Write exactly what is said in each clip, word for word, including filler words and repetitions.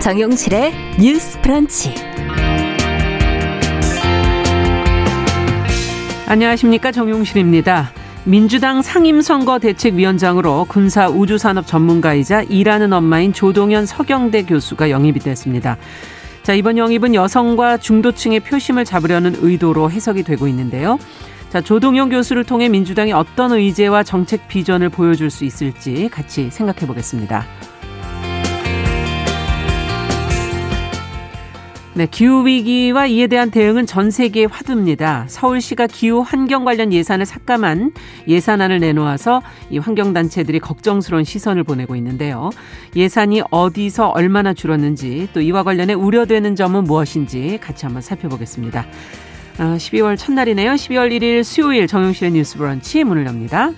정용실의 뉴스 브런치. 안녕하십니까, 정용실입니다. 민주당 상임선거대책위원장으로 군사우주산업 전문가이자 일하는 엄마인 조동연 서경대 교수가 영입이 됐습니다. 자, 이번 영입은 여성과 중도층의 표심을 잡으려는 의도로 해석이 되고 있는데요. 자, 조동연 교수를 통해 민주당이 어떤 의제와 정책 비전을 보여줄 수 있을지 같이 생각해 보겠습니다. 네, 기후위기와 이에 대한 대응은 전 세계의 화두입니다. 서울시가 기후 환경 관련 예산을 삭감한 예산안을 내놓아서 이 환경단체들이 걱정스러운 시선을 보내고 있는데요. 예산이 어디서 얼마나 줄었는지, 또 이와 관련해 우려되는 점은 무엇인지 같이 한번 살펴보겠습니다. 십이월 첫날이네요. 십이월 일일 수요일 정용실의 뉴스 브런치 문을 엽니다.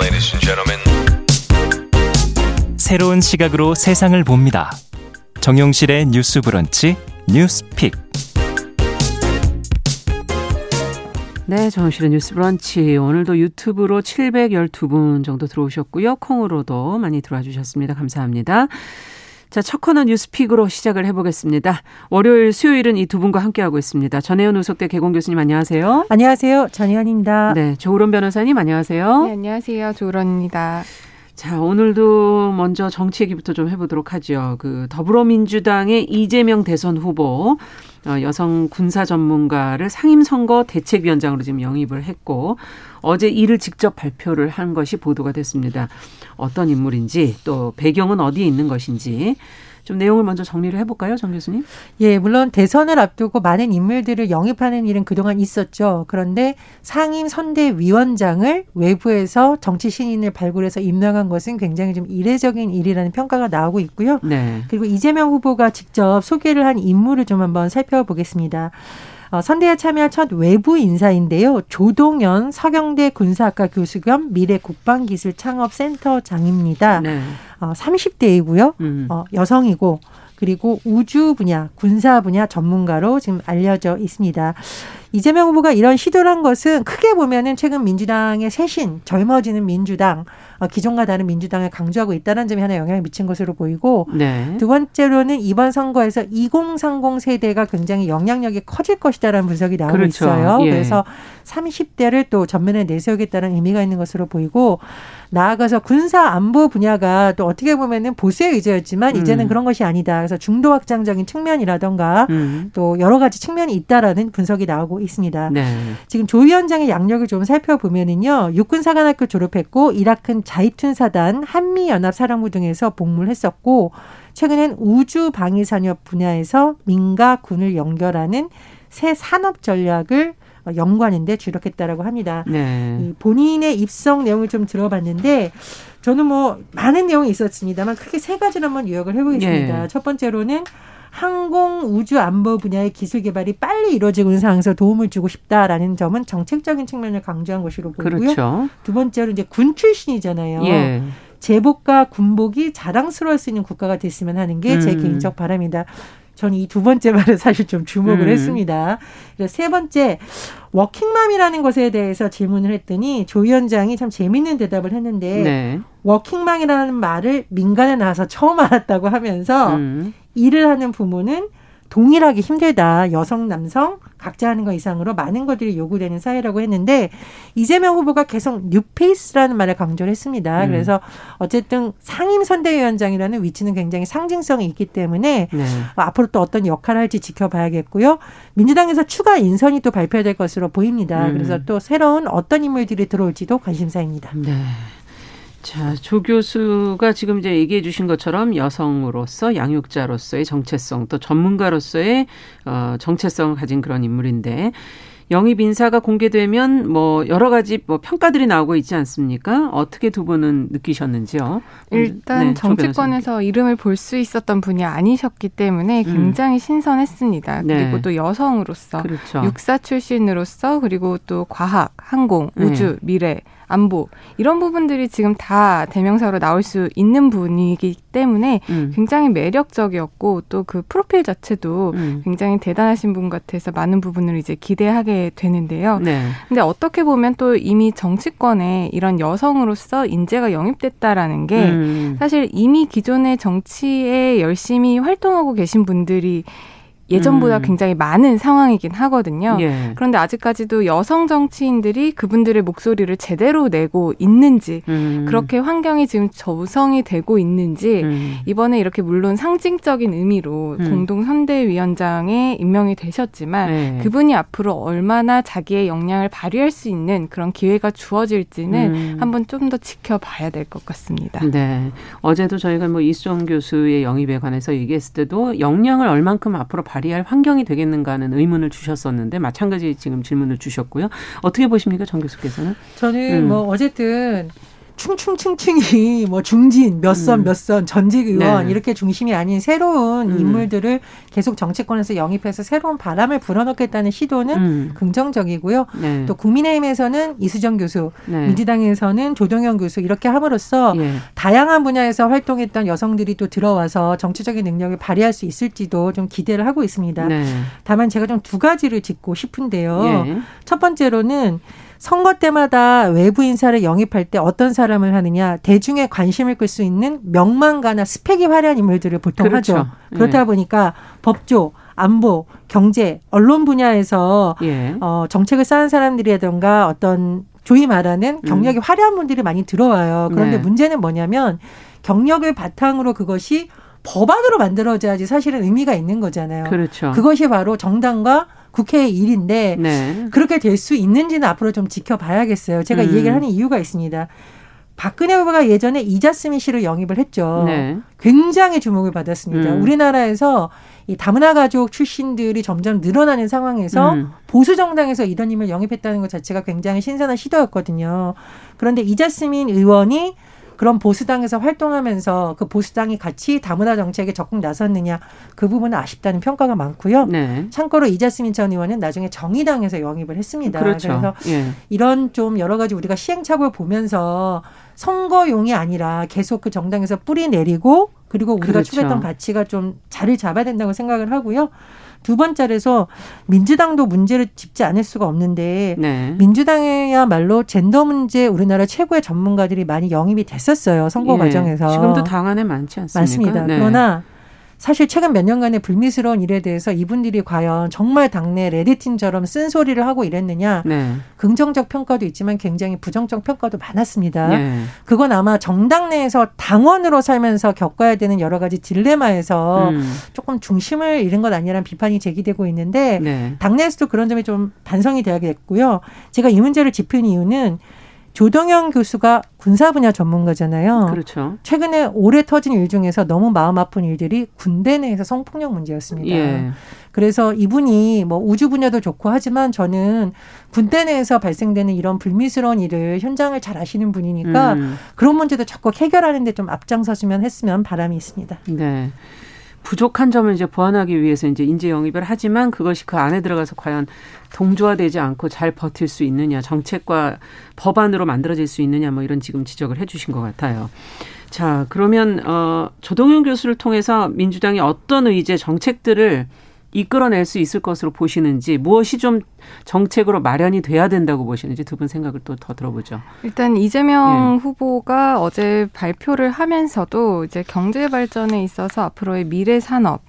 Ladies and gentlemen. 새로운 시각으로 세상을 봅니다. 정용실의 뉴스 브런치 뉴스픽. 네, 정영실의 뉴스 브런치. 오늘도 유튜브로 칠백십이 분 정도 들어오셨고요. 콩으로도 많이 들어와 주셨습니다. 감사합니다. 자, 첫 코너 뉴스픽으로 시작을 해보겠습니다. 월요일, 수요일은 이 두 분과 함께하고 있습니다. 전혜원 우석대 개공 교수님 안녕하세요. 안녕하세요. 전혜원입니다. 네, 조우론 변호사님 안녕하세요. 네, 안녕하세요. 조우론입니다. 자, 오늘도 먼저 정치 얘기부터 좀 해보도록 하죠. 그 더불어민주당의 이재명 대선 후보 여성 군사 전문가를 상임선거 대책위원장으로 지금 영입을 했고, 어제 이를 직접 발표를 한 것이 보도가 됐습니다. 어떤 인물인지, 또 배경은 어디에 있는 것인지 좀 내용을 먼저 정리를 해볼까요, 정 교수님? 예, 물론 대선을 앞두고 많은 인물들을 영입하는 일은 그동안 있었죠. 그런데 상임선대위원장을 외부에서 정치 신인을 발굴해서 임명한 것은 굉장히 좀 이례적인 일이라는 평가가 나오고 있고요. 네. 그리고 이재명 후보가 직접 소개를 한 인물을 좀 한번 살펴보겠습니다. 어, 선대에 참여할 첫 외부 인사인데요. 조동연 서경대 군사학과 교수 겸 미래 국방기술 창업센터장입니다. 네. 어, 삼십 대이고요. 음. 어, 여성이고, 그리고 우주 분야, 군사 분야 전문가로 지금 알려져 있습니다. 이재명 후보가 이런 시도를 한 것은 크게 보면은 최근 민주당의 쇄신, 젊어지는 민주당, 기존과 다른 민주당을 강조하고 있다는 점이 하나 영향을 미친 것으로 보이고, 네. 두 번째로는 이번 선거에서 이공삼공 세대가 굉장히 영향력이 커질 것이다라는 분석이 나오고 그렇죠. 있어요. 예. 그래서 삼십 대를 또 전면에 내세우겠다는 의미가 있는 것으로 보이고, 나아가서 군사 안보 분야가 또 어떻게 보면은 보수의 의제였지만 음. 이제는 그런 것이 아니다. 그래서 중도 확장적인 측면이라던가 음. 또 여러 가지 측면이 있다라는 분석이 나오고 있습니다. 네. 지금 조 위원장의 양력을 좀 살펴보면은요. 육군사관학교 졸업했고 이라크 자이툰 사단, 한미연합 사령부 등에서 복무를 했었고, 최근엔 우주 방위 산업 분야에서 민과 군을 연결하는 새 산업 전략을 연구하는데 주력했다라고 합니다. 네. 본인의 입성 내용을 좀 들어봤는데, 저는 뭐 많은 내용이 있었습니다만 크게 세 가지를 한번 요약을 해보겠습니다. 네. 첫 번째로는 항공 우주 안보 분야의 기술 개발이 빨리 이루어지고 있는 상황에서 도움을 주고 싶다라는 점은 정책적인 측면을 강조한 것으로 보이고요. 그렇죠. 두 번째로 이제 군 출신이잖아요. 예. 제복과 군복이 자랑스러울 수 있는 국가가 됐으면 하는 게 제 음. 개인적 바람이다. 저는 이 두 번째 말에 사실 좀 주목을 음. 했습니다. 그래서 세 번째, 워킹맘이라는 것에 대해서 질문을 했더니 조 위원장이 참 재미있는 대답을 했는데, 네. 워킹맘이라는 말을 민간에 나와서 처음 알았다고 하면서 음. 일을 하는 부모는 동일하기 힘들다. 여성, 남성 각자 하는 것 이상으로 많은 것들이 요구되는 사회라고 했는데, 이재명 후보가 계속 뉴페이스라는 말을 강조를 했습니다. 음. 그래서 어쨌든 상임선대위원장이라는 위치는 굉장히 상징성이 있기 때문에 네. 앞으로 또 어떤 역할을 할지 지켜봐야겠고요. 민주당에서 추가 인선이 또 발표될 것으로 보입니다. 음. 그래서 또 새로운 어떤 인물들이 들어올지도 관심사입니다. 네. 자, 조 교수가 지금 이제 얘기해 주신 것처럼 여성으로서, 양육자로서의 정체성, 또 전문가로서의 어, 정체성을 가진 그런 인물인데, 영입 인사가 공개되면 뭐 여러 가지 뭐 평가들이 나오고 있지 않습니까? 어떻게 두 분은 느끼셨는지요? 일단 네, 정치권에서 이름을 볼 수 있었던 분이 아니셨기 때문에 굉장히 음. 신선했습니다. 그리고 네. 또 여성으로서, 그렇죠. 육사 출신으로서, 그리고 또 과학, 항공, 우주, 네. 미래, 안보 이런 부분들이 지금 다 대명사로 나올 수 있는 분이기 때문에 음. 굉장히 매력적이었고 또 그 프로필 자체도 음. 굉장히 대단하신 분 같아서 많은 부분을 이제 기대하게 되는데요. 네. 근데 어떻게 보면 또 이미 정치권에 이런 여성으로서 인재가 영입됐다라는 게 음. 사실 이미 기존의 정치에 열심히 활동하고 계신 분들이 예전보다 음. 굉장히 많은 상황이긴 하거든요. 예. 그런데 아직까지도 여성 정치인들이 그분들의 목소리를 제대로 내고 있는지 음. 그렇게 환경이 지금 조성이 되고 있는지 음. 이번에 이렇게 물론 상징적인 의미로 음. 공동선대위원장에 임명이 되셨지만 예. 그분이 앞으로 얼마나 자기의 역량을 발휘할 수 있는 그런 기회가 주어질지는 음. 한번 좀 더 지켜봐야 될 것 같습니다. 네. 어제도 저희가 뭐 이수정 교수의 영입에 관해서 얘기했을 때도 역량을 얼만큼 앞으로 발휘 발휘할 환경이 되겠는가 하는 의문을 주셨었는데 마찬가지 지금 질문을 주셨고요. 어떻게 보십니까, 정 교수께서는? 저는 음. 뭐 어쨌든 충충충충이 뭐 중진, 몇 선, 음. 몇 선, 전직 의원 네. 이렇게 중심이 아닌 새로운 음. 인물들을 계속 정치권에서 영입해서 새로운 바람을 불어넣겠다는 시도는 음. 긍정적이고요. 네. 또 국민의힘에서는 이수정 교수, 네. 민주당에서는 조동연 교수 이렇게 함으로써 예. 다양한 분야에서 활동했던 여성들이 또 들어와서 정치적인 능력을 발휘할 수 있을지도 좀 기대를 하고 있습니다. 네. 다만 제가 좀 두 가지를 짚고 싶은데요. 예. 첫 번째로는 선거 때마다 외부 인사를 영입할 때 어떤 사람을 하느냐. 대중의 관심을 끌 수 있는 명망가나 스펙이 화려한 인물들을 보통 그렇죠. 하죠. 그렇다 예. 보니까 법조, 안보, 경제, 언론 분야에서 예. 어, 정책을 쌓은 사람들이라든가 어떤 소위 말하는 경력이 음. 화려한 분들이 많이 들어와요. 그런데 네. 문제는 뭐냐면 경력을 바탕으로 그것이 법안으로 만들어져야지 사실은 의미가 있는 거잖아요. 그렇죠. 그것이 바로 정당과 국회의 일인데 네. 그렇게 될 수 있는지는 앞으로 좀 지켜봐야겠어요. 제가 음. 이 얘기를 하는 이유가 있습니다. 박근혜 후보가 예전에 이자스민 씨를 영입을 했죠. 네. 굉장히 주목을 받았습니다. 음. 우리나라에서 이 다문화 가족 출신들이 점점 늘어나는 상황에서 음. 보수 정당에서 이런 인물을 영입했다는 것 자체가 굉장히 신선한 시도였거든요. 그런데 이자스민 의원이 그런 보수당에서 활동하면서 그 보수당이 같이 다문화 정책에 적극 나섰느냐 그 부분은 아쉽다는 평가가 많고요. 네. 참고로 이자스민 전 의원은 나중에 정의당에서 영입을 했습니다. 그렇죠. 그래서 예. 이런 좀 여러 가지 우리가 시행착오를 보면서 선거용이 아니라 계속 그 정당에서 뿌리 내리고 그리고 우리가 그렇죠. 추구했던 가치가 좀 자리를 잡아야 된다고 생각을 하고요. 두 번째로서 민주당도 문제를 짚지 않을 수가 없는데 네. 민주당이야말로 젠더 문제 우리나라 최고의 전문가들이 많이 영입이 됐었어요. 선거 예. 과정에서. 지금도 당 안에 많지 않습니까? 맞습니다. 네. 그러나 사실 최근 몇 년간의 불미스러운 일에 대해서 이분들이 과연 정말 당내 레드팀처럼 쓴소리를 하고 이랬느냐. 네. 긍정적 평가도 있지만 굉장히 부정적 평가도 많았습니다. 네. 그건 아마 정당 내에서 당원으로 살면서 겪어야 되는 여러 가지 딜레마에서 음. 조금 중심을 잃은 것 아니라는 비판이 제기되고 있는데 네. 당내에서도 그런 점이 좀 반성이 되어야겠고요. 제가 이 문제를 짚은 이유는 조동연 교수가 군사 분야 전문가잖아요. 그렇죠. 최근에 올해 터진 일 중에서 너무 마음 아픈 일들이 군대 내에서 성폭력 문제였습니다. 예. 그래서 이분이 뭐 우주 분야도 좋고 하지만 저는 군대 내에서 발생되는 이런 불미스러운 일을 현장을 잘 아시는 분이니까 음. 그런 문제도 적극 해결하는 데 좀 앞장서주면 했으면 바람이 있습니다. 네. 부족한 점을 이제 보완하기 위해서 이제 인재 영입을 하지만 그것이 그 안에 들어가서 과연 동조화되지 않고 잘 버틸 수 있느냐, 정책과 법안으로 만들어질 수 있느냐, 뭐 이런 지금 지적을 해 주신 것 같아요. 자, 그러면, 어, 조동연 교수를 통해서 민주당이 어떤 의제 정책들을 이끌어낼 수 있을 것으로 보시는지 무엇이 좀 정책으로 마련이 돼야 된다고 보시는지 두 분 생각을 또 더 들어보죠. 일단 이재명 예. 후보가 어제 발표를 하면서도 이제 경제 발전에 있어서 앞으로의 미래 산업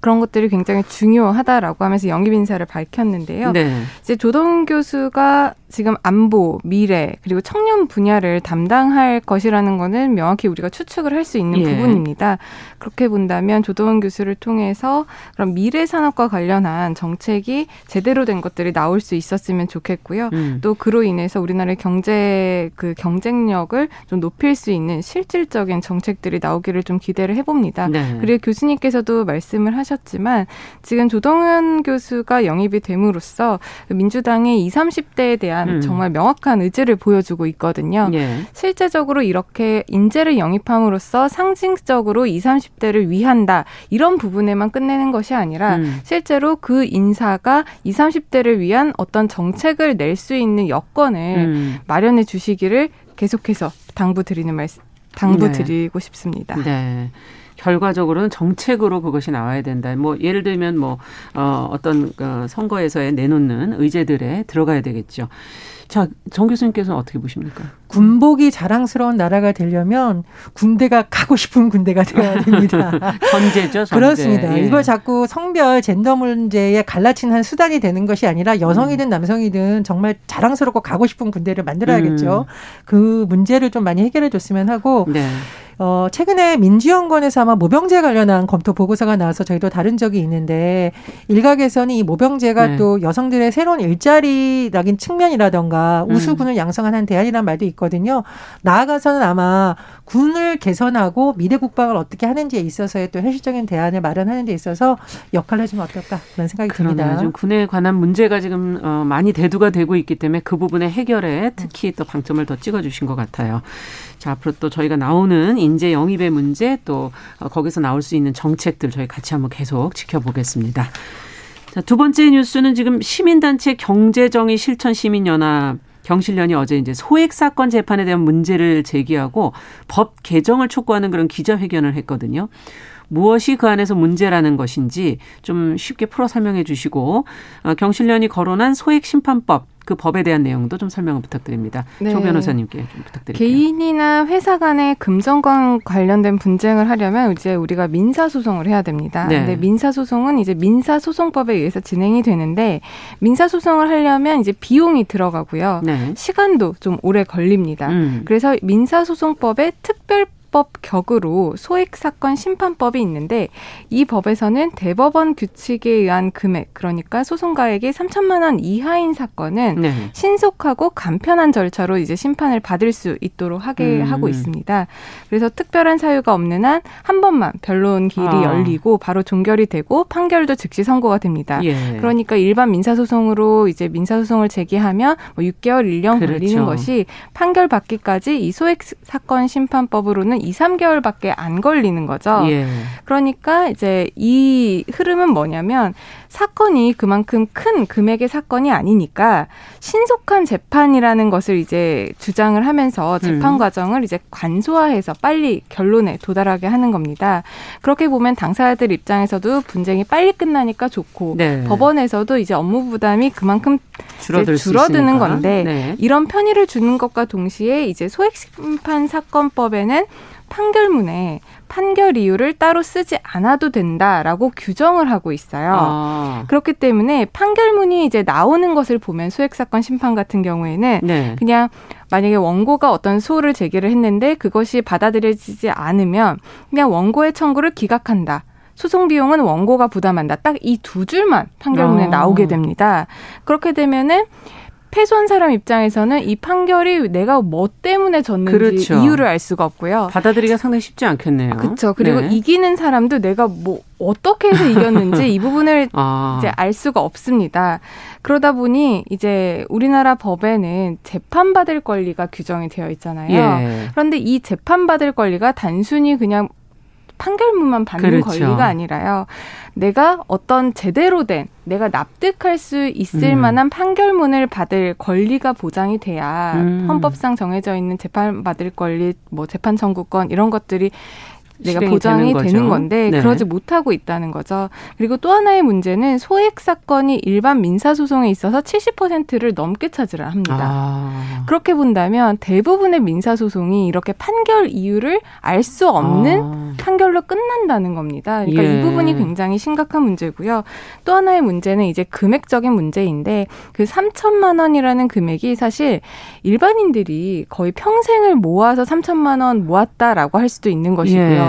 그런 것들이 굉장히 중요하다라고 하면서 영입 인사를 밝혔는데요. 네. 이제 조동연 교수가 지금 안보, 미래 그리고 청년 분야를 담당할 것이라는 거는 명확히 우리가 추측을 할 수 있는 예. 부분입니다. 그렇게 본다면 조동연 교수를 통해서 그런 미래 산업과 관련한 정책이 제대로 된 것들이 나올 수 있었으면 좋겠고요. 음. 또 그로 인해서 우리나라의 경제 그 경쟁력을 좀 높일 수 있는 실질적인 정책들이 나오기를 좀 기대를 해봅니다. 네. 그리고 교수님께서도 말씀을 하셨지만 지금 조동연 교수가 영입이 됨으로써 민주당의 이십, 삼십 대에 대한 대한 음. 정말 명확한 의지를 보여주고 있거든요. 예. 실제적으로 이렇게 인재를 영입함으로써 상징적으로 이십, 삼십 대를 위한다. 이런 부분에만 끝내는 것이 아니라 음. 실제로 그 인사가 이십, 삼십 대를 위한 어떤 정책을 낼 수 있는 여건을 음. 마련해 주시기를 계속해서 당부드리는 말씀, 당부드리고 네. 싶습니다. 네. 결과적으로는 정책으로 그것이 나와야 된다. 뭐 예를 들면 뭐 어, 어떤 어, 선거에서의 내놓는 의제들에 들어가야 되겠죠. 자, 정 교수님께서는 어떻게 보십니까? 군복이 자랑스러운 나라가 되려면 군대가 가고 싶은 군대가 되어야 됩니다. 전제죠. 전제. 그렇습니다. 예. 이걸 자꾸 성별, 젠더 문제에 갈라친 한 수단이 되는 것이 아니라 여성이든 음. 남성이든 정말 자랑스럽고 가고 싶은 군대를 만들어야겠죠. 음. 그 문제를 좀 많이 해결해 줬으면 하고 네. 어, 최근에 민주연구원에서 아마 모병제 관련한 검토 보고서가 나와서 저희도 다룬 적이 있는데 일각에서는 이 모병제가 네. 또 여성들의 새로운 일자리라긴 측면이라던가 우수군을 음. 양성하는 대안이라는 말도 있거든요. 나아가서는 아마 군을 개선하고 미래 국방을 어떻게 하는지에 있어서의 또 현실적인 대안을 마련하는 데 있어서 역할을 해주면 어떨까 그런 생각이 그러네요. 듭니다. 좀 군에 관한 문제가 지금 어, 많이 대두가 되고 있기 때문에 그 부분의 해결에 특히 또 방점을 더 찍어주신 것 같아요. 자, 앞으로 또 저희가 나오는 인재 영입의 문제 또 거기서 나올 수 있는 정책들 저희 같이 한번 계속 지켜보겠습니다. 자, 두 번째 뉴스는 지금 시민단체 경제정의 실천시민연합 경실련이 어제 이제 소액 사건 재판에 대한 문제를 제기하고 법 개정을 촉구하는 그런 기자회견을 했거든요. 무엇이 그 안에서 문제라는 것인지 좀 쉽게 풀어 설명해 주시고 경실련이 거론한 소액 심판법 그 법에 대한 내용도 좀 설명을 부탁드립니다. 네. 조 변호사님께 좀 부탁드릴게요. 개인이나 회사 간의 금전과 관련된 분쟁을 하려면 이제 우리가 민사소송을 해야 됩니다. 네. 근데 민사소송은 이제 민사소송법에 의해서 진행이 되는데 민사소송을 하려면 이제 비용이 들어가고요. 네. 시간도 좀 오래 걸립니다. 음. 그래서 민사소송법의 특별 법 격으로 소액사건 심판법이 있는데 이 법에서는 대법원 규칙에 의한 금액 그러니까 소송가액이 삼천만 원 이하인 사건은 네. 신속하고 간편한 절차로 이제 심판을 받을 수 있도록 하게 음. 하고 있습니다. 그래서 특별한 사유가 없는 한 한 번만 변론 길이 아. 열리고 바로 종결이 되고 판결도 즉시 선고가 됩니다. 예. 그러니까 일반 민사소송으로 이제 민사소송을 제기하면 뭐 육 개월, 일 년 그렇죠. 걸리는 것이 판결 받기까지 이 소액사건 심판법으로는 이, 삼 개월밖에 안 걸리는 거죠. 예. 그러니까 이제 이 흐름은 뭐냐면 사건이 그만큼 큰 금액의 사건이 아니니까 신속한 재판이라는 것을 이제 주장을 하면서 재판 음. 과정을 이제 간소화해서 빨리 결론에 도달하게 하는 겁니다. 그렇게 보면 당사자들 입장에서도 분쟁이 빨리 끝나니까 좋고 네. 법원에서도 이제 업무 부담이 그만큼 줄어들 줄어드는 건데 네. 이런 편의를 주는 것과 동시에 이제 소액 심판 사건법에는 판결문에 판결 이유를 따로 쓰지 않아도 된다라고 규정을 하고 있어요. 아. 그렇기 때문에 판결문이 이제 나오는 것을 보면 소액사건 심판 같은 경우에는 네. 그냥 만약에 원고가 어떤 소를 제기를 했는데 그것이 받아들여지지 않으면 그냥 원고의 청구를 기각한다. 소송 비용은 원고가 부담한다. 딱 이 두 줄만 판결문에 아. 나오게 됩니다. 그렇게 되면은 패소한 사람 입장에서는 이 판결이 내가 뭐 때문에 졌는지 그렇죠. 이유를 알 수가 없고요. 받아들이기가 상당히 쉽지 않겠네요. 그렇죠. 그리고 네. 이기는 사람도 내가 뭐 어떻게 해서 이겼는지 이 부분을 아. 이제 알 수가 없습니다. 그러다 보니 이제 우리나라 법에는 재판받을 권리가 규정이 되어 있잖아요. 예. 그런데 이 재판받을 권리가 단순히 그냥 판결문만 받는 그렇죠. 권리가 아니라요. 내가 어떤 제대로 된 내가 납득할 수 있을 음. 만한 판결문을 받을 권리가 보장이 돼야 음. 헌법상 정해져 있는 재판받을 권리, 뭐 재판 청구권 이런 것들이 내가 보장이 되는, 되는 건데 네. 그러지 못하고 있다는 거죠. 그리고 또 하나의 문제는 소액 사건이 일반 민사소송에 있어서 칠십 퍼센트를 넘게 차지를 합니다. 아. 그렇게 본다면 대부분의 민사소송이 이렇게 판결 이유를 알 수 없는 아. 판결로 끝난다는 겁니다. 그러니까 예. 이 부분이 굉장히 심각한 문제고요. 또 하나의 문제는 이제 금액적인 문제인데 그 삼천만 원이라는 금액이 사실 일반인들이 거의 평생을 모아서 삼천만 원 모았다라고 할 수도 있는 것이고요. 예.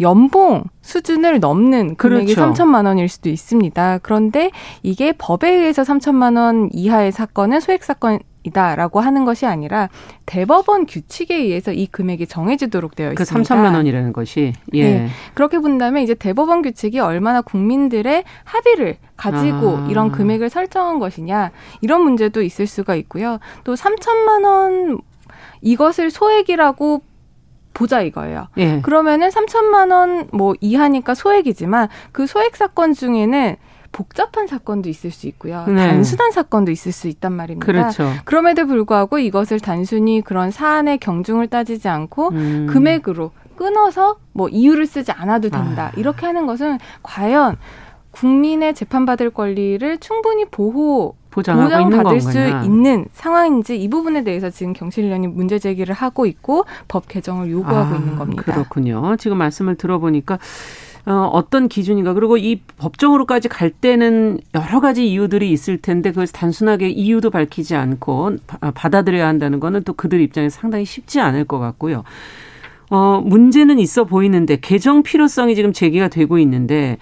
연봉 수준을 넘는 금액이 그렇죠. 삼천만 원일 수도 있습니다. 그런데 이게 법에 의해서 삼천만 원 이하의 사건은 소액 사건 이다라고 하는 것이 아니라 대법원 규칙에 의해서 이 금액이 정해지도록 되어 있습니다. 그 삼천만 원이라는 것이. 예. 네. 그렇게 본다면 이제 대법원 규칙이 얼마나 국민들의 합의를 가지고 아. 이런 금액을 설정한 것이냐 이런 문제도 있을 수가 있고요. 또 삼천만 원 이것을 소액이라고 보자 이거예요. 예. 그러면은 삼천만 원 뭐 이하니까 소액이지만 그 소액 사건 중에는 복잡한 사건도 있을 수 있고요. 네. 단순한 사건도 있을 수 있단 말입니다. 그렇죠. 그럼에도 불구하고 이것을 단순히 그런 사안의 경중을 따지지 않고 음. 금액으로 끊어서 뭐 이유를 쓰지 않아도 된다. 아. 이렇게 하는 것은 과연 국민의 재판받을 권리를 충분히 보호 보장받을 수 있는 상황인지 이 부분에 대해서 지금 경실련이 문제 제기를 하고 있고 법 개정을 요구하고 아, 있는 겁니다. 그렇군요. 지금 말씀을 들어보니까 어, 어떤 기준인가 그리고 이 법정으로까지 갈 때는 여러 가지 이유들이 있을 텐데 그걸 단순하게 이유도 밝히지 않고 바, 받아들여야 한다는 거는 또 그들 입장에서 상당히 쉽지 않을 것 같고요. 어, 문제는 있어 보이는데 개정 필요성이 지금 제기가 되고 있는데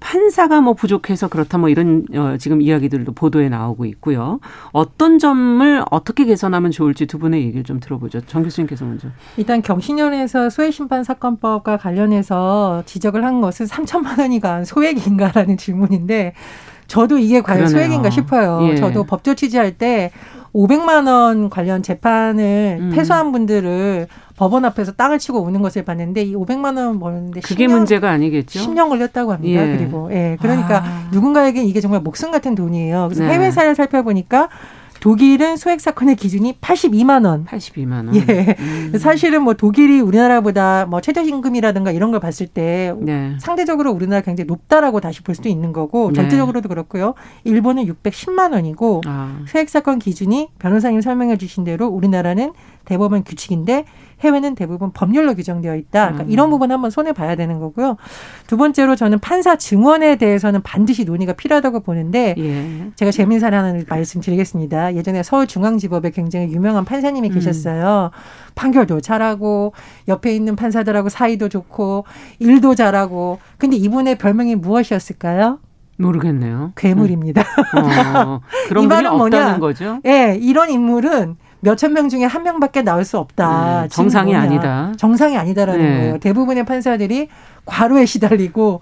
판사가 뭐 부족해서 그렇다 뭐 이런 어, 지금 이야기들도 보도에 나오고 있고요. 어떤 점을 어떻게 개선하면 좋을지 두 분의 얘기를 좀 들어보죠. 정 교수님께서 먼저. 일단 경실련에서 소액심판사건법과 관련해서 지적을 한 것은 삼천만 원이가 소액인가라는 질문인데 저도 이게 과연 그러네요. 소액인가 싶어요. 예. 저도 법조 취재할 때 오백만 원 관련 재판을 음. 패소한 분들을 법원 앞에서 땅을 치고 오는 것을 봤는데 이 오백만 원 버는데 그게 십 년, 문제가 아니겠죠? 십 년 걸렸다고 합니다. 예. 그리고 예, 그러니까 아. 누군가에게 이게 정말 목숨 같은 돈이에요. 그래서 네. 해외 사례를 살펴보니까 독일은 소액 사건의 기준이 팔십이만 원. 팔십이만 원. 예. 음. 사실은 뭐 독일이 우리나라보다 뭐 최저임금이라든가 이런 걸 봤을 때 네. 상대적으로 우리나라 굉장히 높다라고 다시 볼 수도 있는 거고 네. 절대적으로도 그렇고요. 일본은 육백십만 원이고 아. 소액 사건 기준이 변호사님 설명해 주신 대로 우리나라는 대법원 규칙인데 해외는 대부분 법률로 규정되어 있다. 그러니까 음. 이런 부분 한번 손해 봐야 되는 거고요. 두 번째로 저는 판사 증언에 대해서는 반드시 논의가 필요하다고 보는데 예. 제가 재미있는 사례 하나 말씀드리겠습니다. 예전에 서울중앙지법에 굉장히 유명한 판사님이 음. 계셨어요. 판결도 잘하고 옆에 있는 판사들하고 사이도 좋고 일도 잘하고. 근데 이분의 별명이 무엇이었을까요? 모르겠네요. 괴물입니다. 음. 어, 그런 이 분이 말은 뭐냐? 없다는 거죠? 네, 이런 인물은 몇천 명 중에 한 명밖에 나올 수 없다. 네, 정상이 뭐냐. 아니다. 정상이 아니다라는 네. 거예요. 대부분의 판사들이 과로에 시달리고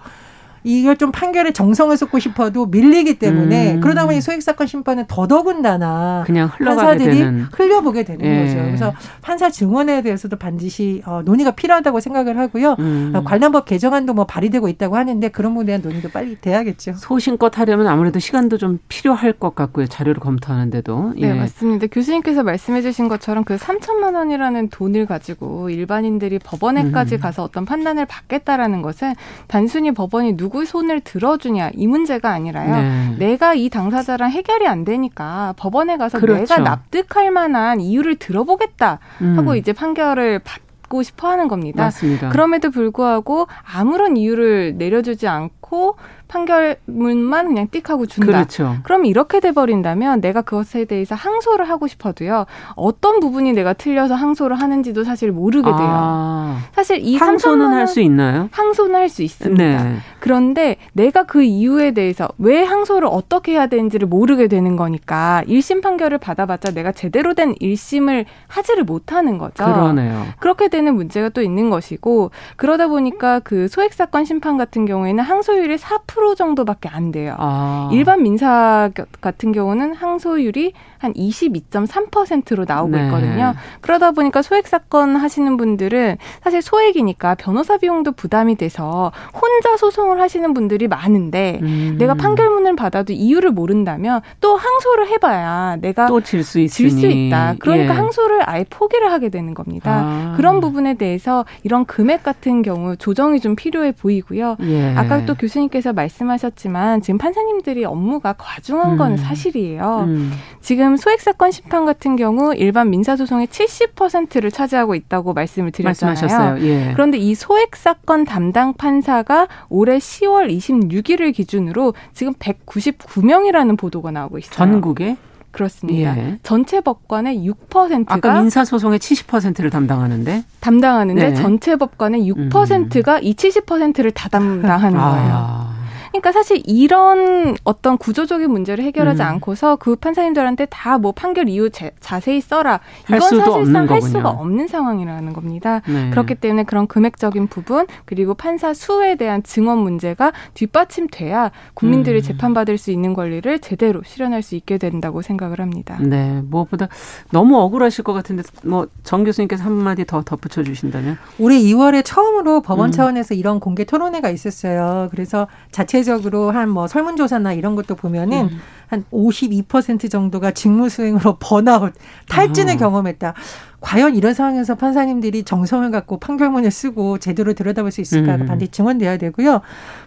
이걸 좀 판결에 정성을 쏟고 싶어도 밀리기 때문에 음. 그러다 보니 소액사건 심판은 더더군다나 그냥 흘러가게 판사들이 되는. 흘려보게 되는 예. 거죠. 그래서 판사 증언에 대해서도 반드시 어, 논의가 필요하다고 생각을 하고요. 음. 어, 관련법 개정안도 뭐 발의되고 있다고 하는데 그런 부분에 대한 논의도 빨리 돼야겠죠. 소신껏 하려면 아무래도 시간도 좀 필요할 것 같고요. 자료를 검토하는데도. 예. 네, 맞습니다. 교수님께서 말씀해 주신 것처럼 그 삼천만 원이라는 돈을 가지고 일반인들이 법원에까지 음. 가서 어떤 판단을 받겠다라는 것은 단순히 법원이 누구 손을 들어주냐 이 문제가 아니라요. 네. 내가 이 당사자랑 해결이 안 되니까 법원에 가서 그렇죠. 내가 납득할 만한 이유를 들어보겠다 하고 음. 이제 판결을 받고 싶어하는 겁니다. 맞습니다. 그럼에도 불구하고 아무런 이유를 내려주지 않고 판결문만 그냥 띡 하고 준다. 그렇죠. 그럼 이렇게 돼버린다면 내가 그것에 대해서 항소를 하고 싶어도요. 어떤 부분이 내가 틀려서 항소를 하는지도 사실 모르게 돼요. 아, 사실 이 항소는 할 수 있나요? 항소는 할 수 있습니다. 네. 그런데 내가 그 이유에 대해서 왜 항소를 어떻게 해야 되는지를 모르게 되는 거니까 일 심 판결을 받아봤자 내가 제대로 된 일 심을 하지를 못하는 거죠. 그러네요. 그렇게 되는 문제가 또 있는 것이고 그러다 보니까 그 소액사건 심판 같은 경우에는 항소율이 사 퍼센트 정도밖에 안 돼요. 아. 일반 민사 같은 경우는 항소율이 한 이십이 점 삼 퍼센트로 나오고 네. 있거든요. 그러다 보니까 소액 사건 하시는 분들은 사실 소액이니까 변호사 비용도 부담이 돼서 혼자 소송을 하시는 분들이 많은데 음. 내가 판결문을 받아도 이유를 모른다면 또 항소를 해봐야 내가 또 질 수 있으니. 질 수 있다. 그러니까 예. 항소를 아예 포기를 하게 되는 겁니다. 아. 그런 부분에 대해서 이런 금액 같은 경우 조정이 좀 필요해 보이고요. 예. 아까 또 교수님께서 말씀하셨지만 지금 판사님들이 업무가 과중한 음. 건 사실이에요. 음. 지금 소액사건 심판 같은 경우 일반 민사소송의 칠십 퍼센트를 차지하고 있다고 말씀을 드렸잖아요. 말씀하셨어요. 예. 그런데 이 소액사건 담당 판사가 올해 시월 이십육일을 기준으로 지금 백구십구 명이라는 보도가 나오고 있어요. 전국에? 그렇습니다. 예. 전체 법관의 육 퍼센트가. 아까 민사소송의 칠십 퍼센트를 담당하는데. 담당하는데 네. 전체 법관의 육 퍼센트가 음. 이 칠십 퍼센트를 다 담당하는 거예요. 아. 그러니까 사실 이런 어떤 구조적인 문제를 해결하지 음. 않고서 그 판사님들한테 다 뭐 판결 이후 자, 자세히 써라. 이건 사실상 할 거군요. 수가 없는 상황이라는 겁니다. 네. 그렇기 때문에 그런 금액적인 부분 그리고 판사 수에 대한 증언 문제가 뒷받침돼야 국민들이 음. 재판받을 수 있는 권리를 제대로 실현할 수 있게 된다고 생각을 합니다. 네, 무엇보다 너무 억울하실 것 같은데 뭐 정 교수님께서 한마디 더 덧붙여 주신다면? 올해 이월에 처음으로 법원 음. 차원에서 이런 공개 토론회가 있었어요. 그래서 자체적으로 한 뭐 설문조사나 이런 것도 보면은 음. 한 오십이 퍼센트 정도가 직무수행으로 번아웃, 탈진을 아. 경험했다. 과연 이런 상황에서 판사님들이 정성을 갖고 판결문을 쓰고 제대로 들여다볼 수 있을까? 음. 반드시 증언돼야 되고요.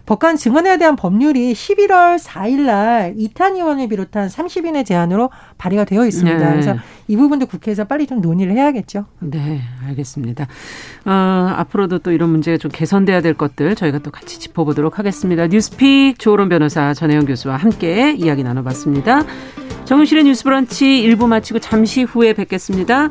법관 증언에 대한 법률이 십일월 사일 날 이탄 의원을 비롯한 삼십 인의 제안으로 발의가 되어 있습니다. 네. 그래서 이 부분도 국회에서 빨리 좀 논의를 해야겠죠. 네, 알겠습니다. 어, 앞으로도 또 이런 문제가 좀 개선돼야 될 것들 저희가 또 같이 짚어보도록 하겠습니다. 뉴스픽 조우론 변호사, 전혜원 교수와 함께 이야기 나눠봤습니다. 정윤실의 뉴스브런치 일 부 마치고 잠시 후에 뵙겠습니다.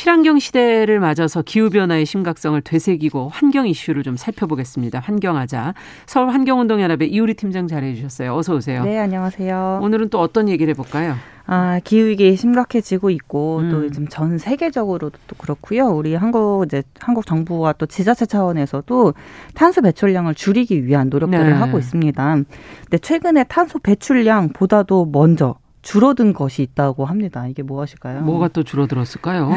친환경 시대를 맞아서 기후변화의 심각성을 되새기고 환경 이슈를 좀 살펴보겠습니다. 환경하자. 서울환경운동연합의 이우리 팀장 자리해 주셨어요. 어서 오세요. 네, 안녕하세요. 오늘은 또 어떤 얘기를 해볼까요? 아, 기후위기 심각해지고 있고 음. 또 지금 전 세계적으로도 또 그렇고요. 우리 한국 이제 한국 정부와 또 지자체 차원에서도 탄소 배출량을 줄이기 위한 노력들을 네. 하고 있습니다. 근데 최근에 탄소 배출량보다도 먼저 줄어든 것이 있다고 합니다. 이게 무엇일까요? 뭐가 또 줄어들었을까요?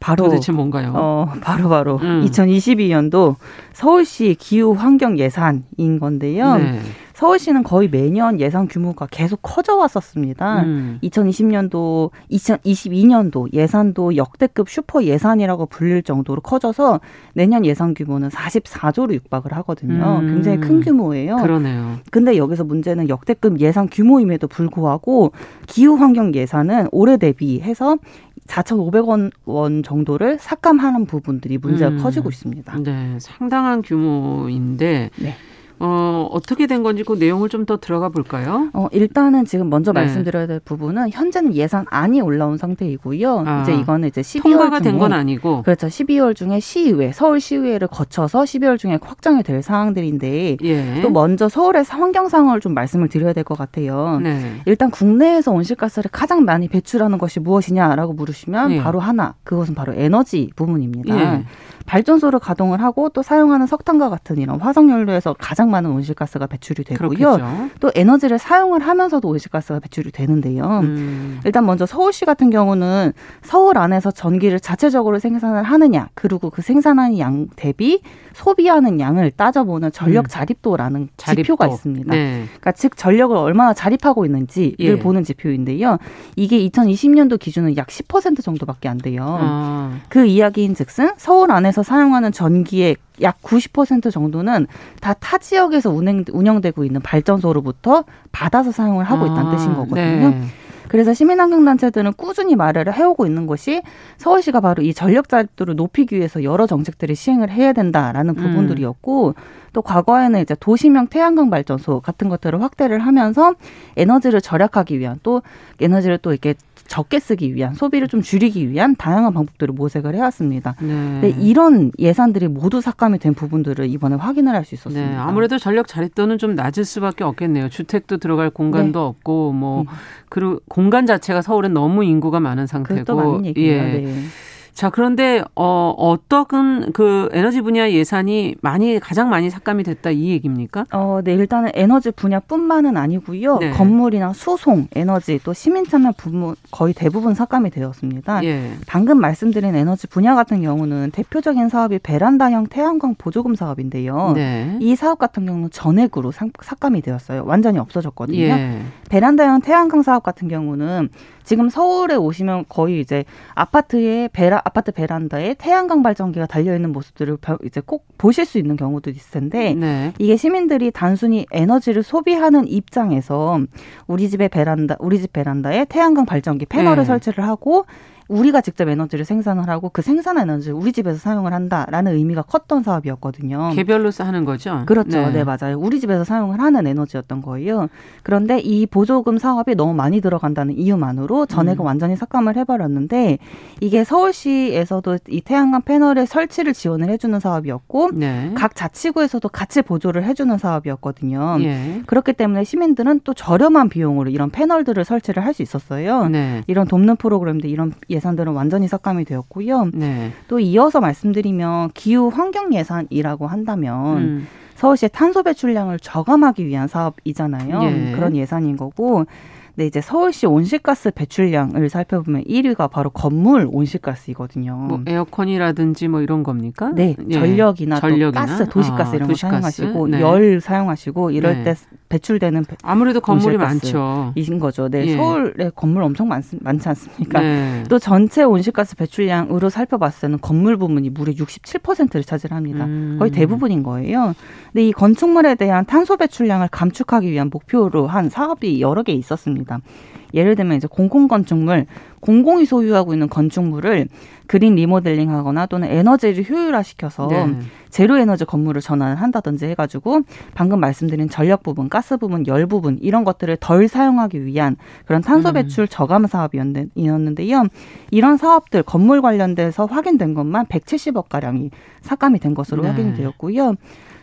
바로 도대체 뭔가요? 어, 바로 바로 음. 이천이십이 년도 서울시 기후 환경 예산인 건데요. 네. 서울시는 거의 매년 예산 규모가 계속 커져왔었습니다. 음. 이천이십 년도, 이천이십이 년도 예산도 역대급 슈퍼 예산이라고 불릴 정도로 커져서 내년 예산 규모는 사십사조로 육박을 하거든요. 음. 굉장히 큰 규모예요. 그러네요. 근데 여기서 문제는 역대급 예산 규모임에도 불구하고 기후환경 예산은 올해 대비해서 사천오백억 원 정도를 삭감하는 부분들이 문제가 음. 커지고 있습니다. 네, 상당한 규모인데 네. 어, 어떻게 된 건지 그 내용을 좀 더 들어가 볼까요? 어, 일단은 지금 먼저 네. 말씀드려야 될 부분은 현재는 예산안이 올라온 상태이고요. 아, 이제 이거는 이제 십이월 통과가 된 건 아니고. 그렇죠. 십이월 중에 시의회, 서울시의회를 거쳐서 십이월 중에 확정이 될 사항들인데 예. 또 먼저 서울의 환경 상황을 좀 말씀을 드려야 될 것 같아요. 네. 일단 국내에서 온실가스를 가장 많이 배출하는 것이 무엇이냐라고 물으시면 예. 바로 하나. 그것은 바로 에너지 부문입니다. 예. 발전소를 가동을 하고 또 사용하는 석탄과 같은 이런 화석연료에서 가장 많은 온실가스가 배출이 되고요. 그렇겠죠. 또 에너지를 사용을 하면서도 온실가스가 배출이 되는데요. 음. 일단 먼저 서울시 같은 경우는 서울 안에서 전기를 자체적으로 생산을 하느냐 그리고 그 생산하는 양 대비 소비하는 양을 따져보는 전력 자립도라는 음. 자립도. 지표가 있습니다. 네. 그러니까 즉 전력을 얼마나 자립하고 있는지를 예. 보는 지표인데요. 이게 이천이십 년도 기준은 약 십 퍼센트 정도밖에 안 돼요. 아. 그 이야기인즉슨 서울 안에서 사용하는 전기의 약 구십 퍼센트 정도는 다 타 지역에서 운행, 운영되고 있는 발전소로부터 받아서 사용을 하고 있다는 아, 뜻인 거거든요. 네. 그래서 시민환경단체들은 꾸준히 말을 해오고 있는 것이 서울시가 바로 이 전력 자립도를 높이기 위해서 여러 정책들을 시행을 해야 된다라는 부분들이었고 음. 또 과거에는 이제 도심형 태양광 발전소 같은 것들을 확대를 하면서 에너지를 절약하기 위한 또 에너지를 또 이렇게 적게 쓰기 위한 소비를 좀 줄이기 위한 다양한 방법들을 모색을 해왔습니다. 네. 근데 이런 예산들이 모두 삭감이 된 부분들을 이번에 확인을 할 수 있었습니다. 네, 아무래도 전력 자립도는 좀 낮을 수밖에 없겠네요. 주택도 들어갈 공간도 네. 없고 뭐 네. 그리고 공간 자체가 서울은 너무 인구가 많은 상태고. 그것도 많은 얘기예요. 예. 네. 자, 그런데 어, 어떤 그 에너지 분야 예산이 많이 가장 많이 삭감이 됐다 이 얘기입니까? 어, 네, 일단은 에너지 분야뿐만은 아니고요. 네. 건물이나 수송, 에너지 또 시민 참여 부문 거의 대부분 삭감이 되었습니다. 예. 방금 말씀드린 에너지 분야 같은 경우는 대표적인 사업이 베란다형 태양광 보조금 사업인데요. 네. 이 사업 같은 경우는 전액으로 삭, 삭감이 되었어요. 완전히 없어졌거든요. 예. 베란다형 태양광 사업 같은 경우는 지금 서울에 오시면 거의 이제 아파트에 베라 아파트 베란다에 태양광 발전기가 달려 있는 모습들을 이제 꼭 보실 수 있는 경우도 있을 텐데 네. 이게 시민들이 단순히 에너지를 소비하는 입장에서 우리 집의 베란다 우리 집 베란다에 태양광 발전기 패널을 네. 설치를 하고 우리가 직접 에너지를 생산을 하고 그 생산 에너지를 우리 집에서 사용을 한다라는 의미가 컸던 사업이었거든요. 개별로 하는 거죠? 그렇죠. 네. 네, 맞아요. 우리 집에서 사용을 하는 에너지였던 거예요. 그런데 이 보조금 사업이 너무 많이 들어간다는 이유만으로 전액을 음. 완전히 삭감을 해버렸는데 이게 서울시에서도 이 태양광 패널의 설치를 지원을 해주는 사업이었고 네. 각 자치구에서도 같이 보조를 해주는 사업이었거든요. 예. 그렇기 때문에 시민들은 또 저렴한 비용으로 이런 패널들을 설치를 할 수 있었어요. 네. 이런 돕는 프로그램들 이런 예산들은 완전히 삭감이 되었고요. 네. 또 이어서 말씀드리면 기후 환경 예산이라고 한다면 음. 서울시의 탄소 배출량을 저감하기 위한 사업이잖아요. 예. 그런 예산인 거고 근데 이제 서울시 온실가스 배출량을 살펴보면 일 위가 바로 건물 온실가스이거든요. 뭐 에어컨이라든지 뭐 이런 겁니까? 네. 예. 전력이나, 전력이나 가스, 도시가스 아, 이런 도시가스? 거 사용하시고 네. 열 사용하시고 이럴 네. 때 배출되는 아무래도 건물이 많죠. 이신 거죠. 네. 예. 서울에 건물 엄청 많, 많지 않습니까? 네. 또 전체 온실가스 배출량으로 살펴봤을 때는 건물 부문이 무려 육십칠 퍼센트를 차지합니다. 음. 거의 대부분인 거예요. 근데 이 건축물에 대한 탄소 배출량을 감축하기 위한 목표로 한 사업이 여러 개 있었습니다. 예를 들면 이제 공공건축물, 공공이 소유하고 있는 건축물을 그린 리모델링하거나 또는 에너지를 효율화시켜서 네. 제로에너지 건물을 전환한다든지 해가지고 방금 말씀드린 전력 부분, 가스 부분, 열 부분 이런 것들을 덜 사용하기 위한 그런 탄소 배출 저감 사업이었는데요. 이런 사업들 건물 관련돼서 확인된 것만 백칠십억가량이 삭감이 된 것으로 네. 확인이 되었고요.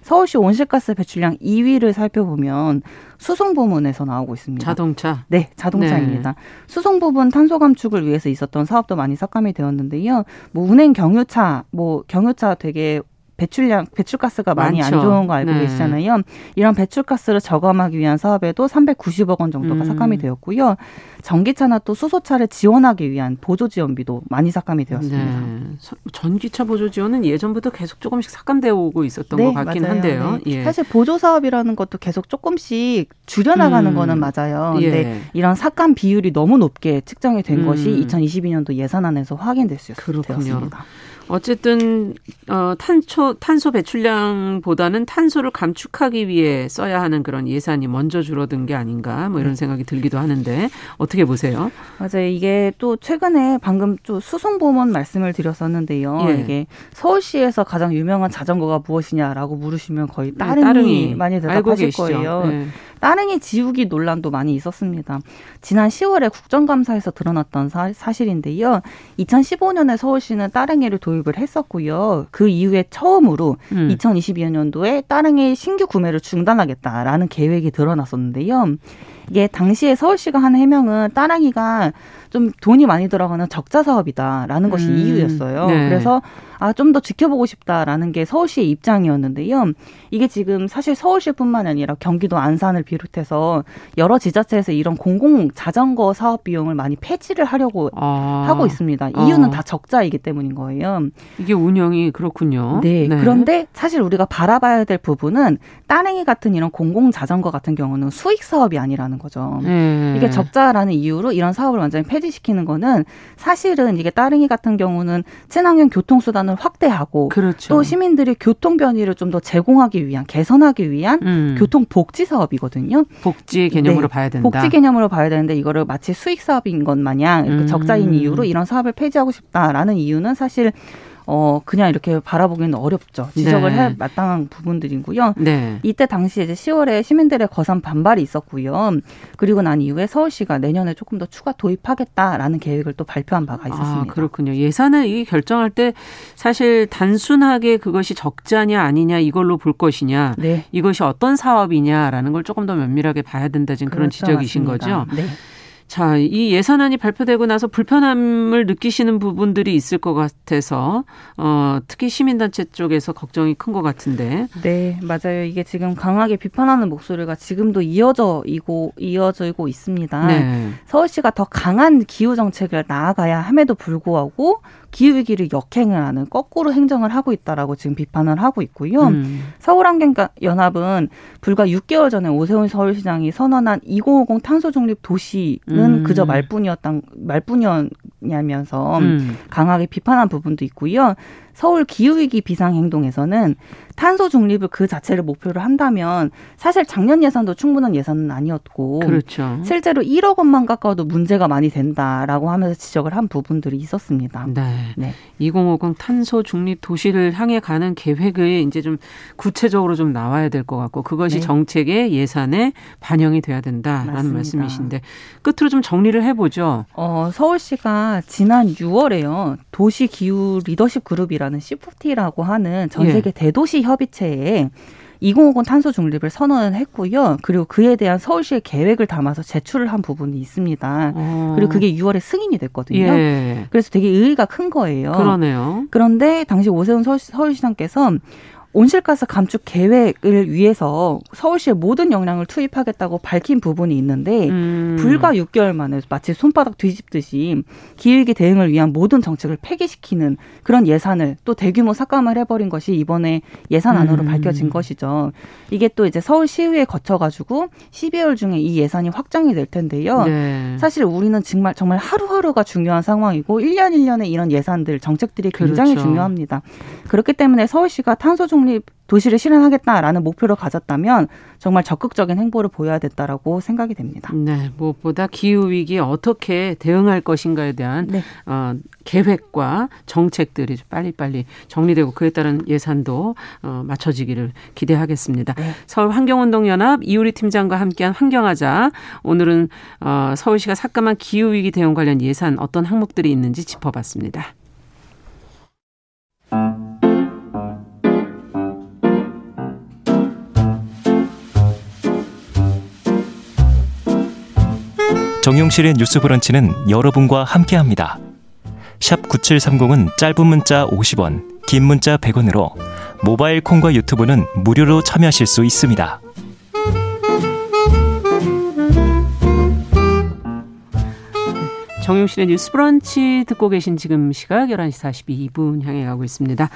서울시 온실가스 배출량 이 위를 살펴보면 수송 부문에서 나오고 있습니다. 자동차? 네, 자동차입니다. 네. 수송 부분 탄소 감축을 위해서 있었던 사업도 많이 삭감이 되었는데요. 뭐 운행 경유차, 뭐 경유차 되게 배출량, 배출가스가 많이 많죠. 안 좋은 거 알고 네. 계시잖아요. 이런 배출가스를 저감하기 위한 사업에도 삼백구십억 원 정도가 음. 삭감이 되었고요. 전기차나 또 수소차를 지원하기 위한 보조지원비도 많이 삭감이 되었습니다. 네. 전기차 보조지원은 예전부터 계속 조금씩 삭감되어 오고 있었던 네, 것 같긴 맞아요. 한데요. 네. 예. 사실 보조사업이라는 것도 계속 조금씩 줄여나가는 음. 거는 맞아요. 그런데 예. 이런 삭감 비율이 너무 높게 측정이 된 음. 것이 이천이십이 년도 예산안에서 확인될 수 있었습니다. 어쨌든 어, 탄소, 탄소 배출량보다는 탄소를 감축하기 위해 써야 하는 그런 예산이 먼저 줄어든 게 아닌가 뭐 이런 생각이 들기도 하는데 어떻게 보세요? 맞아요. 이게 또 최근에 방금 또 수송보문 말씀을 드렸었는데요. 예. 이게 서울시에서 가장 유명한 자전거가 무엇이냐라고 물으시면 거의 따릉이, 네, 따릉이 많이 대답하실 거예요. 네. 따릉이 지우기 논란도 많이 있었습니다. 지난 시월에 국정감사에서 드러났던 사, 사실인데요. 이천십오 년에 서울시는 따릉이를 도입을 했었고요. 그 이후에 처음으로 음. 이천이십이 년도에 따릉이 신규 구매를 중단하겠다라는 계획이 드러났었는데요. 이게 당시에 서울시가 한 해명은 따릉이가 좀 돈이 많이 들어가는 적자 사업이다라는 것이 음. 이유였어요. 네. 그래서 아, 좀 더 지켜보고 싶다라는 게 서울시의 입장이었는데요. 이게 지금 사실 서울시뿐만 아니라 경기도 안산을 비롯해서 여러 지자체에서 이런 공공 자전거 사업 비용을 많이 폐지를 하려고 아. 하고 있습니다. 이유는 아. 다 적자이기 때문인 거예요. 이게 운영이 그렇군요. 네. 네. 그런데 사실 우리가 바라봐야 될 부분은 따릉이 같은 이런 공공 자전거 같은 경우는 수익 사업이 아니라는 거죠. 네. 이게 적자라는 이유로 이런 사업을 완전히 폐지 시키는 거는 사실은 이게 따릉이 같은 경우는 친환경 교통수단을 확대하고 그렇죠. 또 시민들이 교통 변이를 좀 더 제공하기 위한 개선하기 위한 음. 교통복지 사업이거든요. 복지 개념으로 네. 봐야 된다. 복지 개념으로 봐야 되는데 이거를 마치 수익 사업인 것 마냥 이렇게 음. 적자인 이유로 이런 사업을 폐지하고 싶다라는 이유는 사실 어 그냥 이렇게 바라보기는 어렵죠. 지적을 네. 해 마땅한 부분들이고요. 네. 이때 당시 이제 시월에 시민들의 거센 반발이 있었고요. 그리고 난 이후에 서울시가 내년에 조금 더 추가 도입하겠다라는 계획을 또 발표한 바가 있었습니다. 아, 그렇군요. 예산을 이 결정할 때 사실 단순하게 그것이 적자냐 아니냐 이걸로 볼 것이냐 네. 이것이 어떤 사업이냐라는 걸 조금 더 면밀하게 봐야 된다. 지금 그렇죠, 그런 지적이신 맞습니다. 거죠. 네. 자, 이 예산안이 발표되고 나서 불편함을 느끼시는 부분들이 있을 것 같아서 어, 특히 시민단체 쪽에서 걱정이 큰 것 같은데. 네, 맞아요. 이게 지금 강하게 비판하는 목소리가 지금도 이어져이고 이어지고 있습니다. 네. 서울시가 더 강한 기후 정책을 나아가야 함에도 불구하고 기후 위기를 역행을 하는 거꾸로 행정을 하고 있다라고 지금 비판을 하고 있고요. 음. 서울환경운동연합은 불과 육 개월 전에 오세훈 서울시장이 선언한 이공오공 탄소 중립 도시 는 그저 말뿐이었던 말뿐이었냐면서 음. 강하게 비판한 부분도 있고요. 서울 기후위기 비상행동에서는 탄소 중립을 그 자체를 목표로 한다면 사실 작년 예산도 충분한 예산은 아니었고 그렇죠. 실제로 일억 원만 가까워도 문제가 많이 된다라고 하면서 지적을 한 부분들이 있었습니다. 네. 네. 이공오공 탄소 중립 도시를 향해 가는 계획이 이제 좀 구체적으로 좀 나와야 될 것 같고 그것이 네. 정책의 예산에 반영이 돼야 된다라는 맞습니다. 말씀이신데 끝으로 좀 정리를 해보죠. 어, 서울시가 지난 유월에요. 도시 기후 리더십 그룹이라 씨프티라고 하는 전 세계 예. 대도시 협의체에 이공오공 탄소 중립을 선언을 했고요. 그리고 그에 대한 서울시의 계획을 담아서 제출을 한 부분이 있습니다. 오. 그리고 그게 유월에 승인이 됐거든요. 예. 그래서 되게 의의가 큰 거예요. 그러네요. 그런데 당시 오세훈 서울시, 서울시장께서 온실가스 감축 계획을 위해서 서울시의 모든 역량을 투입하겠다고 밝힌 부분이 있는데 음. 불과 육 개월 만에 마치 손바닥 뒤집듯이 기후위기 대응을 위한 모든 정책을 폐기시키는 그런 예산을 또 대규모 삭감을 해버린 것이 이번에 예산안으로 음. 밝혀진 것이죠. 이게 또 이제 서울시의회에 거쳐가지고 십이월 중에 이 예산이 확정이 될 텐데요. 네. 사실 우리는 정말, 정말 하루하루가 중요한 상황이고 일 년 일 년에 이런 예산들, 정책들이 굉장히 그렇죠. 중요합니다. 그렇기 때문에 서울시가 탄소 중 중립 도시를 실현하겠다라는 목표를 가졌다면 정말 적극적인 행보를 보여야 됐다라고 생각이 됩니다. 네, 무엇보다 기후 위기에 어떻게 대응할 것인가에 대한 네. 어, 계획과 정책들이 빨리빨리 정리되고 그에 따른 예산도 어, 맞춰지기를 기대하겠습니다. 네. 서울환경운동연합 이우리 팀장과 함께한 환경하자. 오늘은 어, 서울시가 삭감한 기후 위기 대응 관련 예산 어떤 항목들이 있는지 짚어봤습니다. 정용실의 뉴스 브런치는 여러분과 함께합니다. 샵 구칠삼공은 짧은 문자 오십 원, 긴 문자 백 원으로 모바일 콩과 유튜브는 무료로 참여하실 수 있습니다. 정용실의 뉴스 브런치 듣고 계신 지금 시각 열한 시 사십이 분 향해 가고 있습니다.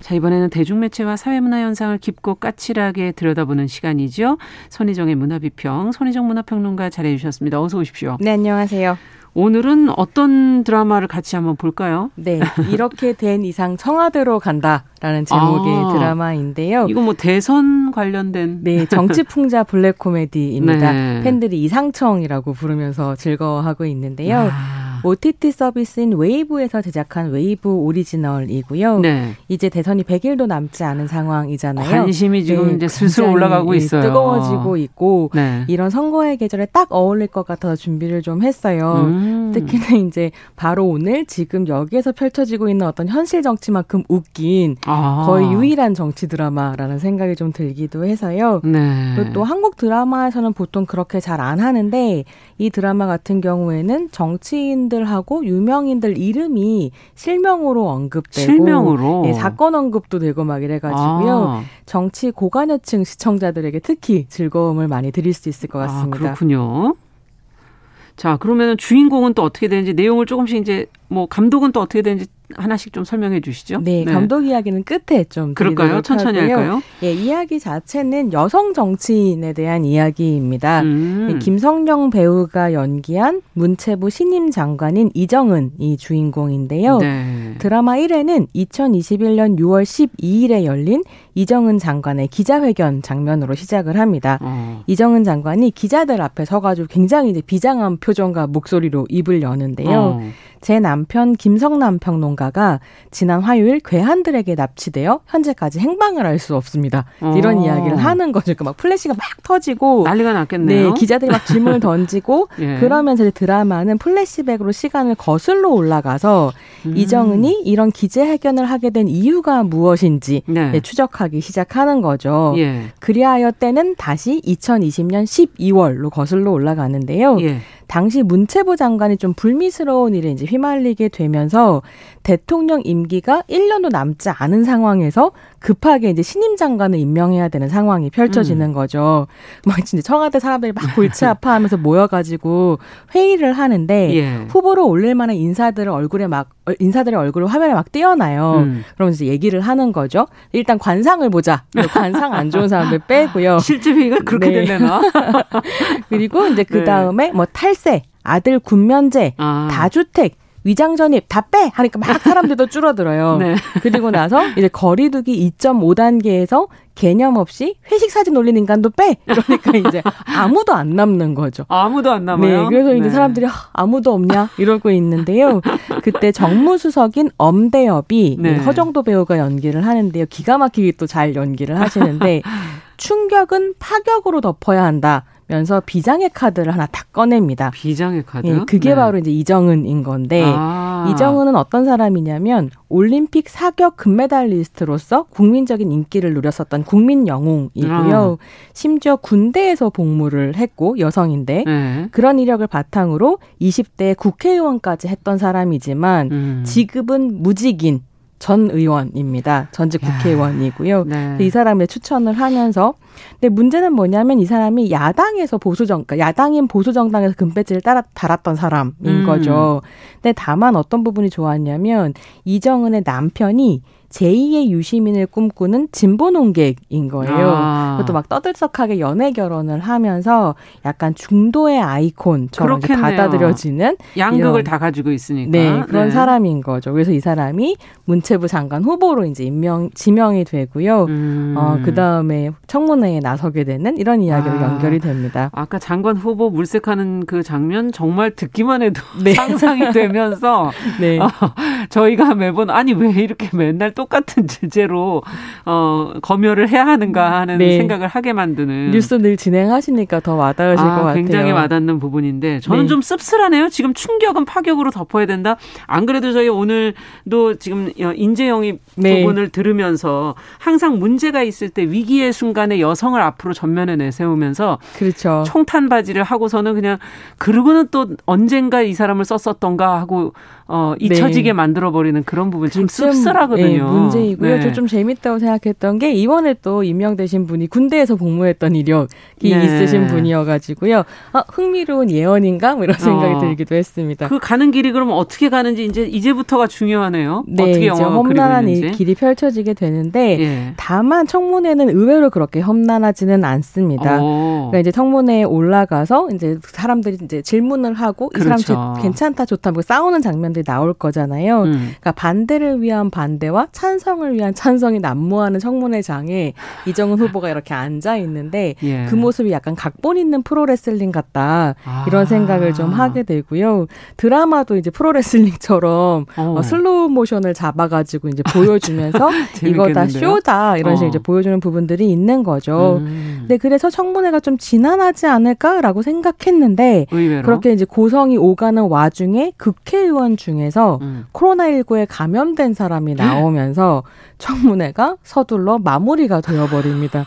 자, 이번에는 대중매체와 사회문화 현상을 깊고 까칠하게 들여다보는 시간이죠. 손희정의 문화비평, 손희정 문화평론가 자리해 주셨습니다. 어서 오십시오. 네, 안녕하세요. 오늘은 어떤 드라마를 같이 한번 볼까요? 네, 이렇게 된 이상 청와대로 간다라는 제목의 아, 드라마인데요. 이거 뭐 대선 관련된. 네, 정치풍자 블랙 코미디입니다. 네. 팬들이 이상청이라고 부르면서 즐거워하고 있는데요. 아. 오티티 서비스인 웨이브에서 제작한 웨이브 오리지널이고요. 네. 이제 대선이 백 일도 남지 않은 상황이잖아요. 관심이 지금 네, 이제 슬슬 올라가고 있어요. 뜨거워지고 있고 네. 이런 선거의 계절에 딱 어울릴 것 같아서 준비를 좀 했어요. 음. 특히나 이제 바로 오늘 지금 여기에서 펼쳐지고 있는 어떤 현실 정치만큼 웃긴 아. 거의 유일한 정치 드라마라는 생각이 좀 들기도 해서요. 네. 그리고 또 한국 드라마에서는 보통 그렇게 잘 안 하는데 이 드라마 같은 경우에는 정치인들 하고 유명인들 이름이 실명으로 언급되고 실명으로? 예, 사건 언급도 되고 막 이래가지고요. 아. 정치 고관여층 시청자들에게 특히 즐거움을 많이 드릴 수 있을 것 같습니다. 아, 그렇군요. 자, 그러면 주인공은 또 어떻게 되는지 내용을 조금씩 이제 뭐 감독은 또 어떻게 되는지 하나씩 좀 설명해 주시죠. 네, 네. 감독 이야기는 끝에 좀 그럴까요? 천천히 하고요. 할까요? 예, 이야기 자체는 여성 정치인에 대한 이야기입니다. 음. 네, 김성령 배우가 연기한 문체부 신임 장관인 이정은이 주인공인데요. 네. 드라마 일 회는 이천이십일 년 유월 십이일에 열린 이정은 장관의 기자회견 장면으로 시작을 합니다. 어. 이정은 장관이 기자들 앞에 서가지고 굉장히 이제 비장한 표정과 목소리로 입을 여는데요. 어. 제 남편 김성남 평론가가 지난 화요일 괴한들에게 납치되어 현재까지 행방을 알 수 없습니다. 어. 이런 이야기를 하는 거죠. 그러니까 막 플래시가 막 터지고 난리가 났겠네요. 네, 기자들이 막 질문을 던지고 예. 그러면서 드라마는 플래시백으로 시간을 거슬러 올라가서 음. 이정은이 이런 기자회견을 하게 된 이유가 무엇인지 네. 네, 추적하기 시작하는 거죠. 예. 그리하여 때는 다시 이천이십 년 십이월로 거슬러 올라가는데요. 예. 당시 문체부 장관이 좀 불미스러운 일에 이제 휘말리게 되면서 대통령 임기가 일 년도 남지 않은 상황에서 급하게 이제 신임 장관을 임명해야 되는 상황이 펼쳐지는 음. 거죠. 막 진짜 청와대 사람들이 막 골치 아파하면서 모여가지고 회의를 하는데 예. 후보로 올릴 만한 인사들을 얼굴에 막 인사들의 얼굴을 화면에 막 띄어놔요. 음. 그럼 이제 얘기를 하는 거죠. 일단 관상을 보자. 관상 안 좋은 사람들 빼고요. 실제 회의가 그렇게 네. 된다나? 그리고 이제 그 다음에 네. 뭐 탈세, 아들 군면제, 아. 다주택. 위장전입 다 빼! 하니까 막 사람들도 줄어들어요. 네. 그리고 나서 이제 거리두기 이점오 단계에서 개념 없이 회식 사진 올린 인간도 빼! 그러니까 이제 아무도 안 남는 거죠. 아무도 안 남아요? 네. 그래서 이제 네. 사람들이 아무도 없냐? 이러고 있는데요. 그때 정무수석인 엄대엽이 네. 허정도 배우가 연기를 하는데요. 기가 막히게 또 잘 연기를 하시는데 충격은 파격으로 덮어야 한다. 면서 비장의 카드를 하나 딱 꺼냅니다. 비장의 카드? 예, 그게 네. 바로 이제 이정은인 건데 아. 이정은은 어떤 사람이냐면 올림픽 사격 금메달리스트로서 국민적인 인기를 누렸었던 국민 영웅이고요. 아. 심지어 군대에서 복무를 했고 여성인데 네. 그런 이력을 바탕으로 이십 대 국회의원까지 했던 사람이지만 음. 지급은 무직인 전 의원입니다. 전직 국회의원이고요. 네. 이 사람의 추천을 하면서 근데 문제는 뭐냐면 이 사람이 야당에서 보수정, 야당인 보수정당에서 금배지를 따라 달았던 사람인 음. 거죠. 근데 다만 어떤 부분이 좋았냐면 이정은의 남편이 제이의 유시민을 꿈꾸는 진보농객인 거예요. 아. 그것도 막 떠들썩하게 연애 결혼을 하면서 약간 중도의 아이콘처럼 받아들여지는. 양극을 이런, 다 가지고 있으니까. 네. 그런 네. 사람인 거죠. 그래서 이 사람이 문체부 장관 후보로 이제 임명, 지명이 되고요. 음. 어, 그다음에 청문회에 나서게 되는 이런 이야기로 아. 연결이 됩니다. 아까 장관 후보 물색하는 그 장면 정말 듣기만 해도 네. 상상이 되면서 네. 어, 저희가 매번 아니 왜 이렇게 맨날 또 똑같은 주제로 어, 검열을 해야 하는가 하는 네. 생각을 하게 만드는. 뉴스 늘 진행하시니까 더 와닿으실 아, 것 같아요. 굉장히 와닿는 부분인데 저는 네. 좀 씁쓸하네요. 지금 충격은 파격으로 덮어야 된다. 안 그래도 저희 오늘도 지금 인재영입 네. 부분을 들으면서 항상 문제가 있을 때 위기의 순간에 여성을 앞으로 전면에 내세우면서 그렇죠. 총탄바지를 하고서는 그냥 그러고는 또 언젠가 이 사람을 썼었던가 하고 어, 잊혀지게 네. 만들어버리는 그런 부분 참 씁쓸하거든요. 네, 문제이고요. 네. 저 좀 재밌다고 생각했던 게 이번에 또 임명되신 분이 군대에서 복무했던 이력이 네. 있으신 분이어가지고요. 아, 흥미로운 예언인가? 뭐 이런 생각이 어. 들기도 했습니다. 그 가는 길이 그럼 어떻게 가는지 이제, 이제부터가 중요하네요. 네, 어떻게 영화가 그리고 험난한 이 길이 펼쳐지게 되는데 예. 다만 청문회는 의외로 그렇게 험난하지는 않습니다. 오. 그러니까 이제 청문회에 올라가서 이제 사람들이 이제 질문을 하고 그렇죠. 이 사람 괜찮다 좋다 뭐 싸우는 장면 나올 거잖아요. 음. 그러니까 반대를 위한 반대와 찬성을 위한 찬성이 난무하는 청문회장에 이정은 후보가 이렇게 앉아 있는데 예. 그 모습이 약간 각본 있는 프로레슬링 같다. 아. 이런 생각을 좀 하게 되고요. 드라마도 이제 프로레슬링처럼 어, 슬로우 모션을 잡아가지고 이제 보여주면서 이거 다 쇼다 이런 어. 식으로 이제 보여주는 부분들이 있는 거죠. 음. 근데 그래서 청문회가 좀 지난하지 않을까라고 생각했는데 의외로? 그렇게 이제 고성이 오가는 와중에 국회의원 중 중에서 음. 코로나십구에 감염된 사람이 나오면서 청문회가 서둘러 마무리가 되어버립니다.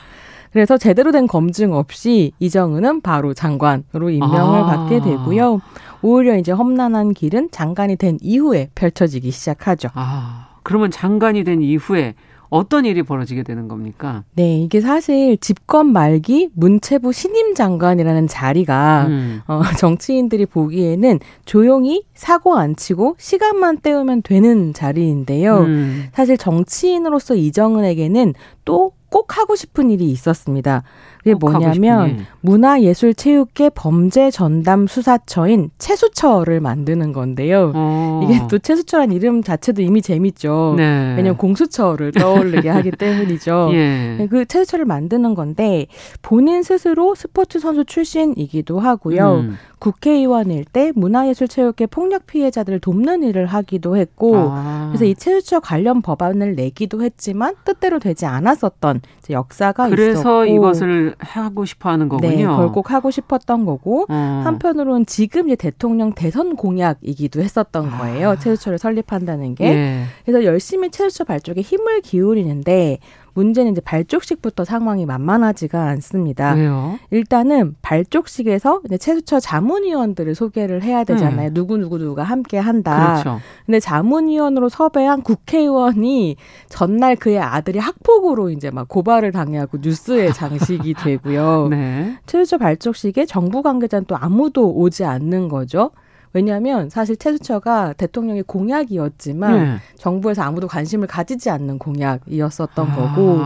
그래서 제대로 된 검증 없이 이정은은 바로 장관으로 임명을 아. 받게 되고요. 오히려 이제 험난한 길은 장관이 된 이후에 펼쳐지기 시작하죠. 아, 그러면 장관이 된 이후에 어떤 일이 벌어지게 되는 겁니까? 네, 이게 사실 집권 말기 문체부 신임 장관이라는 자리가 음. 어, 정치인들이 보기에는 조용히 사고 안 치고 시간만 때우면 되는 자리인데요. 음. 사실 정치인으로서 이정은에게는 또 꼭 하고 싶은 일이 있었습니다. 그게 뭐냐면 문화예술체육계 범죄전담수사처인 채수처를 만드는 건데요. 어. 이게 또 채수처란 이름 자체도 이미 재밌죠. 네. 왜냐하면 공수처를 떠올리게 하기 때문이죠. 예. 그 채수처를 만드는 건데 본인 스스로 스포츠 선수 출신이기도 하고요. 음. 국회의원일 때 문화예술체육계 폭력 피해자들을 돕는 일을 하기도 했고 아. 그래서 이 채수처 관련 법안을 내기도 했지만 뜻대로 되지 않았었던 이제 역사가 그래서 있었고 그래서 이것을 하고 싶어하는 거군요. 네, 그걸 꼭 하고 싶었던 거고 아. 한편으로는 지금 이제 대통령 대선 공약이기도 했었던 거예요. 아. 채수처를 설립한다는 게. 예. 그래서 열심히 채수처 발족에 힘을 기울이는데 문제는 이제 발족식부터 상황이 만만하지가 않습니다. 왜요? 일단은 발족식에서 이제 최수처 자문위원들을 소개를 해야 되잖아요. 음. 누구 누구 누가 함께 한다. 그렇죠. 근데 자문위원으로 섭외한 국회의원이 전날 그의 아들이 학폭으로 이제 막 고발을 당해하고 뉴스에 장식이 되고요. 네. 최수처 발족식에 정부 관계자는 또 아무도 오지 않는 거죠. 왜냐하면 사실 최수처가 대통령의 공약이었지만 네. 정부에서 아무도 관심을 가지지 않는 공약이었었던 아. 거고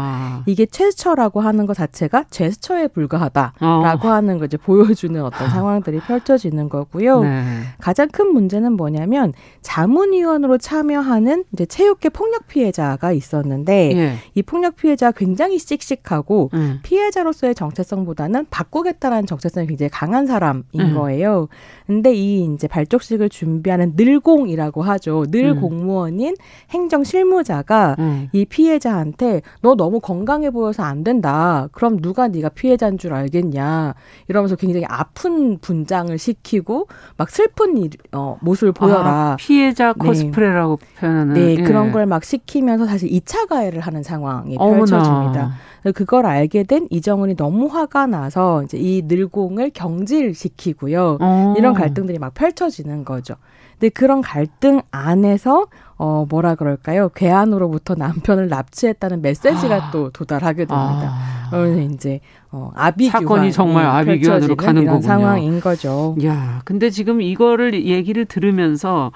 이게 최수처라고 하는 것 자체가 제스처에 불과하다라고 어. 하는 걸 이제 보여주는 어떤 상황들이 펼쳐지는 거고요. 네. 가장 큰 문제는 뭐냐면 자문위원으로 참여하는 이제 체육계 폭력 피해자가 있었는데 네. 이 폭력 피해자가 굉장히 씩씩하고 음. 피해자로서의 정체성보다는 바꾸겠다라는 정체성이 굉장히 강한 사람인 음. 거예요. 근데 이 이제 발족식을 준비하는 늘공이라고 하죠. 늘 음. 공무원인 행정실무자가 음. 이 피해자한테 너 너무 건강해 보여서 안 된다. 그럼 누가 네가 피해자인 줄 알겠냐. 이러면서 굉장히 아픈 분장을 시키고 막 슬픈 일, 어, 모습을 보여라. 아, 피해자 코스프레라고 네. 표현하는. 네. 예. 그런 걸 막 시키면서 사실 이 차 가해를 하는 상황이 펼쳐집니다. 어머나. 그걸 알게 된 이정은이 너무 화가 나서 이제 이 늘공을 경질시키고요. 어. 이런 갈등들이 막 펼쳐집니다. 펼쳐지는 거죠. 근데 그런 갈등 안에서 어 뭐라 그럴까요? 괴한으로부터 남편을 납치했다는 메시지가 아. 또 도달하게 됩니다. 아. 그래서 이제 어, 아비규환 사건이 정말 아비규환으로 가는 거군요. 상황인 거죠. 야, 근데 지금 이거를 얘기를 들으면서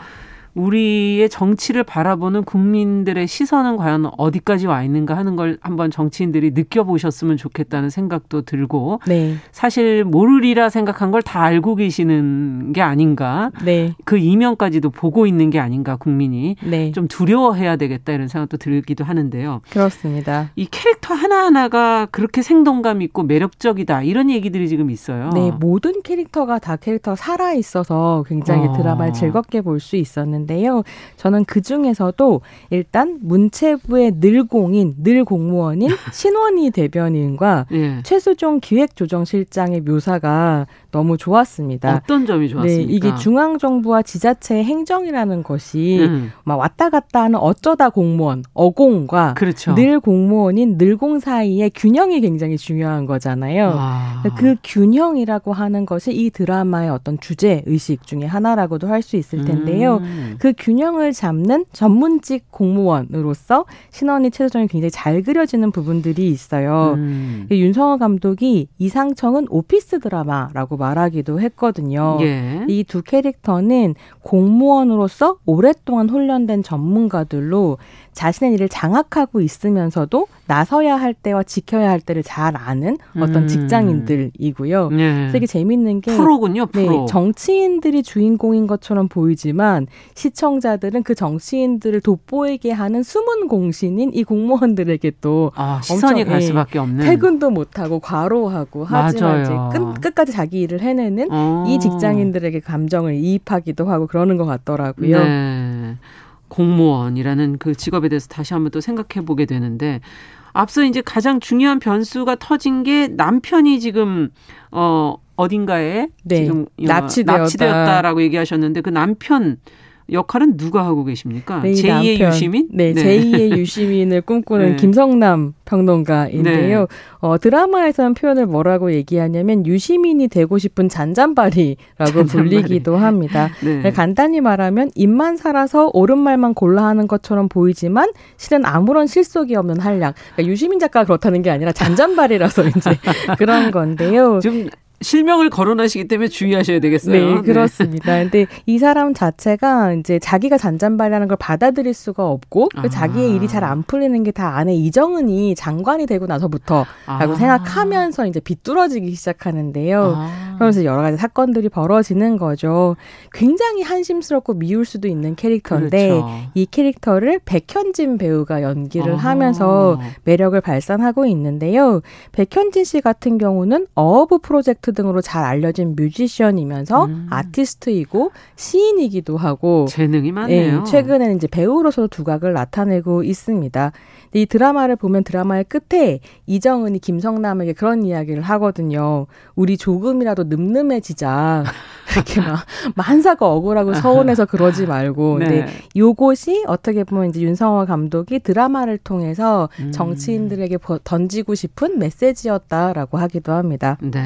우리의 정치를 바라보는 국민들의 시선은 과연 어디까지 와 있는가 하는 걸 한번 정치인들이 느껴보셨으면 좋겠다는 생각도 들고 네. 사실 모르리라 생각한 걸 다 알고 계시는 게 아닌가 네. 그 이면까지도 보고 있는 게 아닌가 국민이 네. 좀 두려워해야 되겠다 이런 생각도 들기도 하는데요. 그렇습니다. 이 캐릭터 하나하나가 그렇게 생동감 있고 매력적이다 이런 얘기들이 지금 있어요. 네, 모든 캐릭터가 다 캐릭터가 살아있어서 굉장히 어. 드라마를 즐겁게 볼 수 있었는데 데요. 저는 그중에서도 일단 문체부의 늘공인, 늘공무원인 신원희 대변인과 예. 최수종 기획조정실장의 묘사가 너무 좋았습니다. 어떤 점이 좋았습니까? 네, 이게 중앙정부와 지자체의 행정이라는 것이 음. 막 왔다 갔다 하는 어쩌다 공무원, 어공과 그렇죠. 늘공무원인 늘공 사이의 균형이 굉장히 중요한 거잖아요. 와. 그 균형이라고 하는 것이 이 드라마의 어떤 주제의식 중에 하나라고도 할 수 있을 텐데요. 음. 그 균형을 잡는 전문직 공무원으로서 신원이 최소정이 굉장히 잘 그려지는 부분들이 있어요. 음. 윤성호 감독이 이상청은 오피스 드라마라고 말하기도 했거든요. 예. 이 두 캐릭터는 공무원으로서 오랫동안 훈련된 전문가들로 자신의 일을 장악하고 있으면서도 나서야 할 때와 지켜야 할 때를 잘 아는 어떤 음. 직장인들이고요. 예. 그래서 이게 재밌는 게 프로군요. 프로. 네, 정치인들이 주인공인 것처럼 보이지만 시청자들은 그 정치인들을 돋보이게 하는 숨은 공신인 이 공무원들에게 또 아, 시선이 엄청, 갈 예, 수밖에 없는 퇴근도 못하고 과로하고 하지만 이제 끝, 끝까지 자기 일을 해내는 오. 이 직장인들에게 감정을 이입하기도 하고 그러는 것 같더라고요. 네. 공무원이라는 그 직업에 대해서 다시 한번 또 생각해 보게 되는데 앞서 이제 가장 중요한 변수가 터진 게 남편이 지금 어, 어딘가에 네. 지금 납치되었다. 납치되었다라고 얘기하셨는데 그 남편 역할은 누가 하고 계십니까? 네, 제이의 남편. 유시민? 네, 네, 제이의 유시민을 꿈꾸는 네. 김성남 평론가인데요. 네. 어, 드라마에서는 표현을 뭐라고 얘기하냐면 유시민이 되고 싶은 잔잔바리라고 잔잔바리. 불리기도 합니다. 네. 간단히 말하면 입만 살아서 옳은 말만 골라 하는 것처럼 보이지만 실은 아무런 실속이 없는 한량. 그러니까 유시민 작가가 그렇다는 게 아니라 잔잔바리라서 이제 그런 건데요. 좀 실명을 거론하시기 때문에 주의하셔야 되겠어요. 네, 그렇습니다. 그런데 네. 이 사람 자체가 이제 자기가 잔잔바리라는 걸 받아들일 수가 없고 아. 자기의 일이 잘 안 풀리는 게 다 아내 이정은이 장관이 되고 나서부터라고 아. 생각하면서 이제 비뚤어지기 시작하는데요. 아. 그러면서 여러 가지 사건들이 벌어지는 거죠. 굉장히 한심스럽고 미울 수도 있는 캐릭터인데 그렇죠. 이 캐릭터를 백현진 배우가 연기를 아. 하면서 매력을 발산하고 있는데요. 백현진 씨 같은 경우는 어부 프로젝트 등으로 잘 알려진 뮤지션이면서 음. 아티스트이고 시인이기도 하고 재능이 많네요. 예, 최근에는 이제 배우로서 두각을 나타내고 있습니다. 근데 이 드라마를 보면 드라마의 끝에 이정은이 김성남에게 그런 이야기를 하거든요. 우리 조금이라도 늠름해지자. 이렇게 막 만사가 억울하고 서운해서 그러지 말고. 네. 근데 요것이 어떻게 보면 이제 윤성호 감독이 드라마를 통해서 음. 정치인들에게 던지고 싶은 메시지였다라고 하기도 합니다. 네.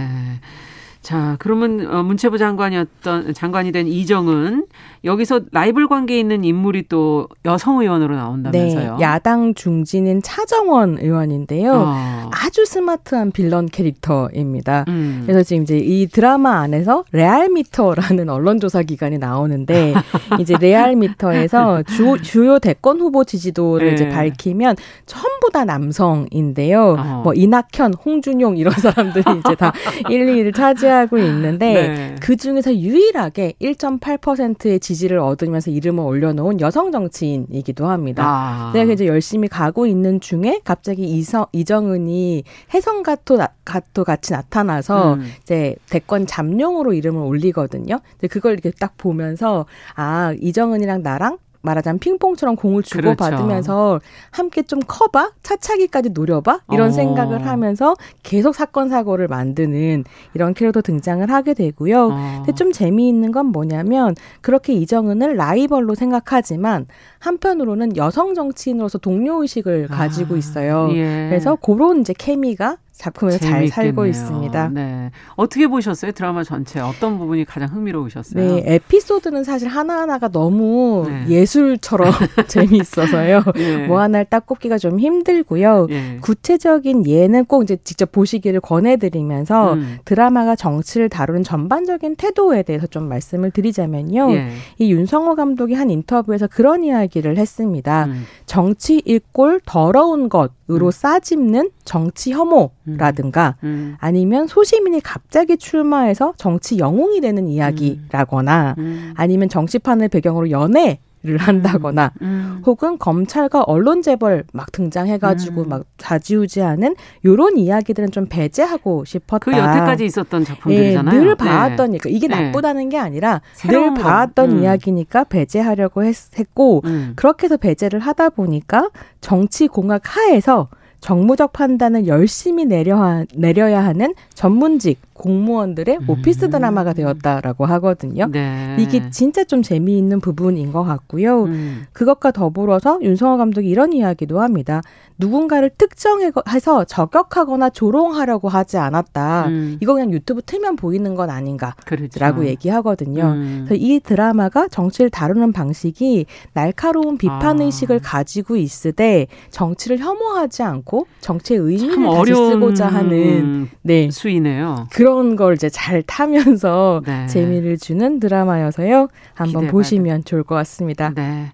자, 그러면 문체부 장관이었던 장관이 된 이정은 여기서 라이벌 관계에 있는 인물이 또 여성 의원으로 나온다면서요? 네, 야당 중진인 차정원 의원인데요. 어. 아주 스마트한 빌런 캐릭터입니다. 음. 그래서 지금 이제 이 드라마 안에서 레알미터라는 언론조사 기관이 나오는데 이제 레알미터에서 주, 주요 대권 후보 지지도를 네. 이제 밝히면 전부 다 남성인데요. 어. 뭐 이낙현, 홍준용 이런 사람들이 이제 다 일, 이를 차지. 하고 있는데 네. 그중에서 유일하게 일 점 팔 퍼센트의 지지를 얻으면서 이름을 올려놓은 여성 정치인이기도 합니다. 아. 내가 이제 열심히 가고 있는 중에 갑자기 이성, 이정은이 해성가토 가토 같이 나타나서 음. 이제 대권 잠룡으로 이름을 올리거든요. 근데 그걸 이렇게 딱 보면서 아, 이정은이랑 나랑 말하자면 핑퐁처럼 공을 주고받으면서 그렇죠. 함께 좀 커봐? 차차기까지 노려봐? 이런 어. 생각을 하면서 계속 사건 사고를 만드는 이런 캐릭터 등장을 하게 되고요. 어. 근데 좀 재미있는 건 뭐냐면 그렇게 이정은을 라이벌로 생각하지만 한편으로는 여성 정치인으로서 동료의식을 아. 가지고 있어요. 예. 그래서 그런 이제 케미가 작품에서 잘 살고 있습니다. 네. 어떻게 보셨어요? 드라마 전체 어떤 부분이 가장 흥미로우셨어요? 네, 에피소드는 사실 하나하나가 너무 네. 예술처럼 재미있어서요. 네. 뭐 하나를 딱 꼽기가 좀 힘들고요. 네. 구체적인 예는 꼭 이제 직접 보시기를 권해드리면서 음. 드라마가 정치를 다루는 전반적인 태도에 대해서 좀 말씀을 드리자면요. 네. 이 윤성호 감독이 한 인터뷰에서 그런 이야기를 했습니다. 음. 정치 일골 더러운 것으로 음. 싸집는 정치 혐오. 라든가 음. 음. 아니면 소시민이 갑자기 출마해서 정치 영웅이 되는 이야기라거나 음. 음. 아니면 정치판을 배경으로 연애 를 한다거나 음, 음. 혹은 검찰과 언론 재벌 막 등장해가지고 음. 막 좌지우지하는 이런 이야기들은 좀 배제하고 싶었다. 그 여태까지 있었던 작품들이잖아요. 예, 늘 봐왔던 네. 그러니까 이게 네. 나쁘다는 게 아니라 늘 봐왔던 음. 이야기니까 배제하려고 했, 했고 음. 그렇게 해서 배제를 하다 보니까 정치공학 하에서 정무적 판단을 열심히 내려하, 내려야 하는 전문직 공무원들의 오피스 드라마가 되었다라고 하거든요. 네. 이게 진짜 좀 재미있는 부분인 것 같고요. 음. 그것과 더불어서 윤성호 감독이 이런 이야기도 합니다. 누군가를 특정해서 저격하거나 조롱하려고 하지 않았다. 음. 이거 그냥 유튜브 틀면 보이는 건 아닌가라고 그렇죠. 얘기하거든요. 음. 그래서 이 드라마가 정치를 다루는 방식이 날카로운 비판의식을 아. 가지고 있으되 정치를 혐오하지 않고 정치의 의미를 다시 쓰고자 하는 네. 수이네요. 그런 걸 이제 잘 타면서 네. 재미를 주는 드라마여서요. 한번 보시면 좋을 것 같습니다. 네.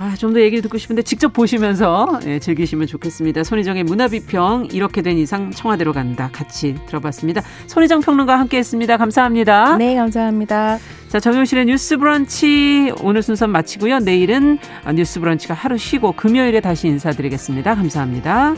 아, 좀 더 얘기를 듣고 싶은데 직접 보시면서 예, 즐기시면 좋겠습니다. 손희정의 문화비평 이렇게 된 이상 청와대로 간다 같이 들어봤습니다. 손희정 평론가와 함께했습니다. 감사합니다. 네, 감사합니다. 자, 정용실의 뉴스브런치 오늘 순서 마치고요. 내일은 뉴스브런치가 하루 쉬고 금요일에 다시 인사드리겠습니다. 감사합니다.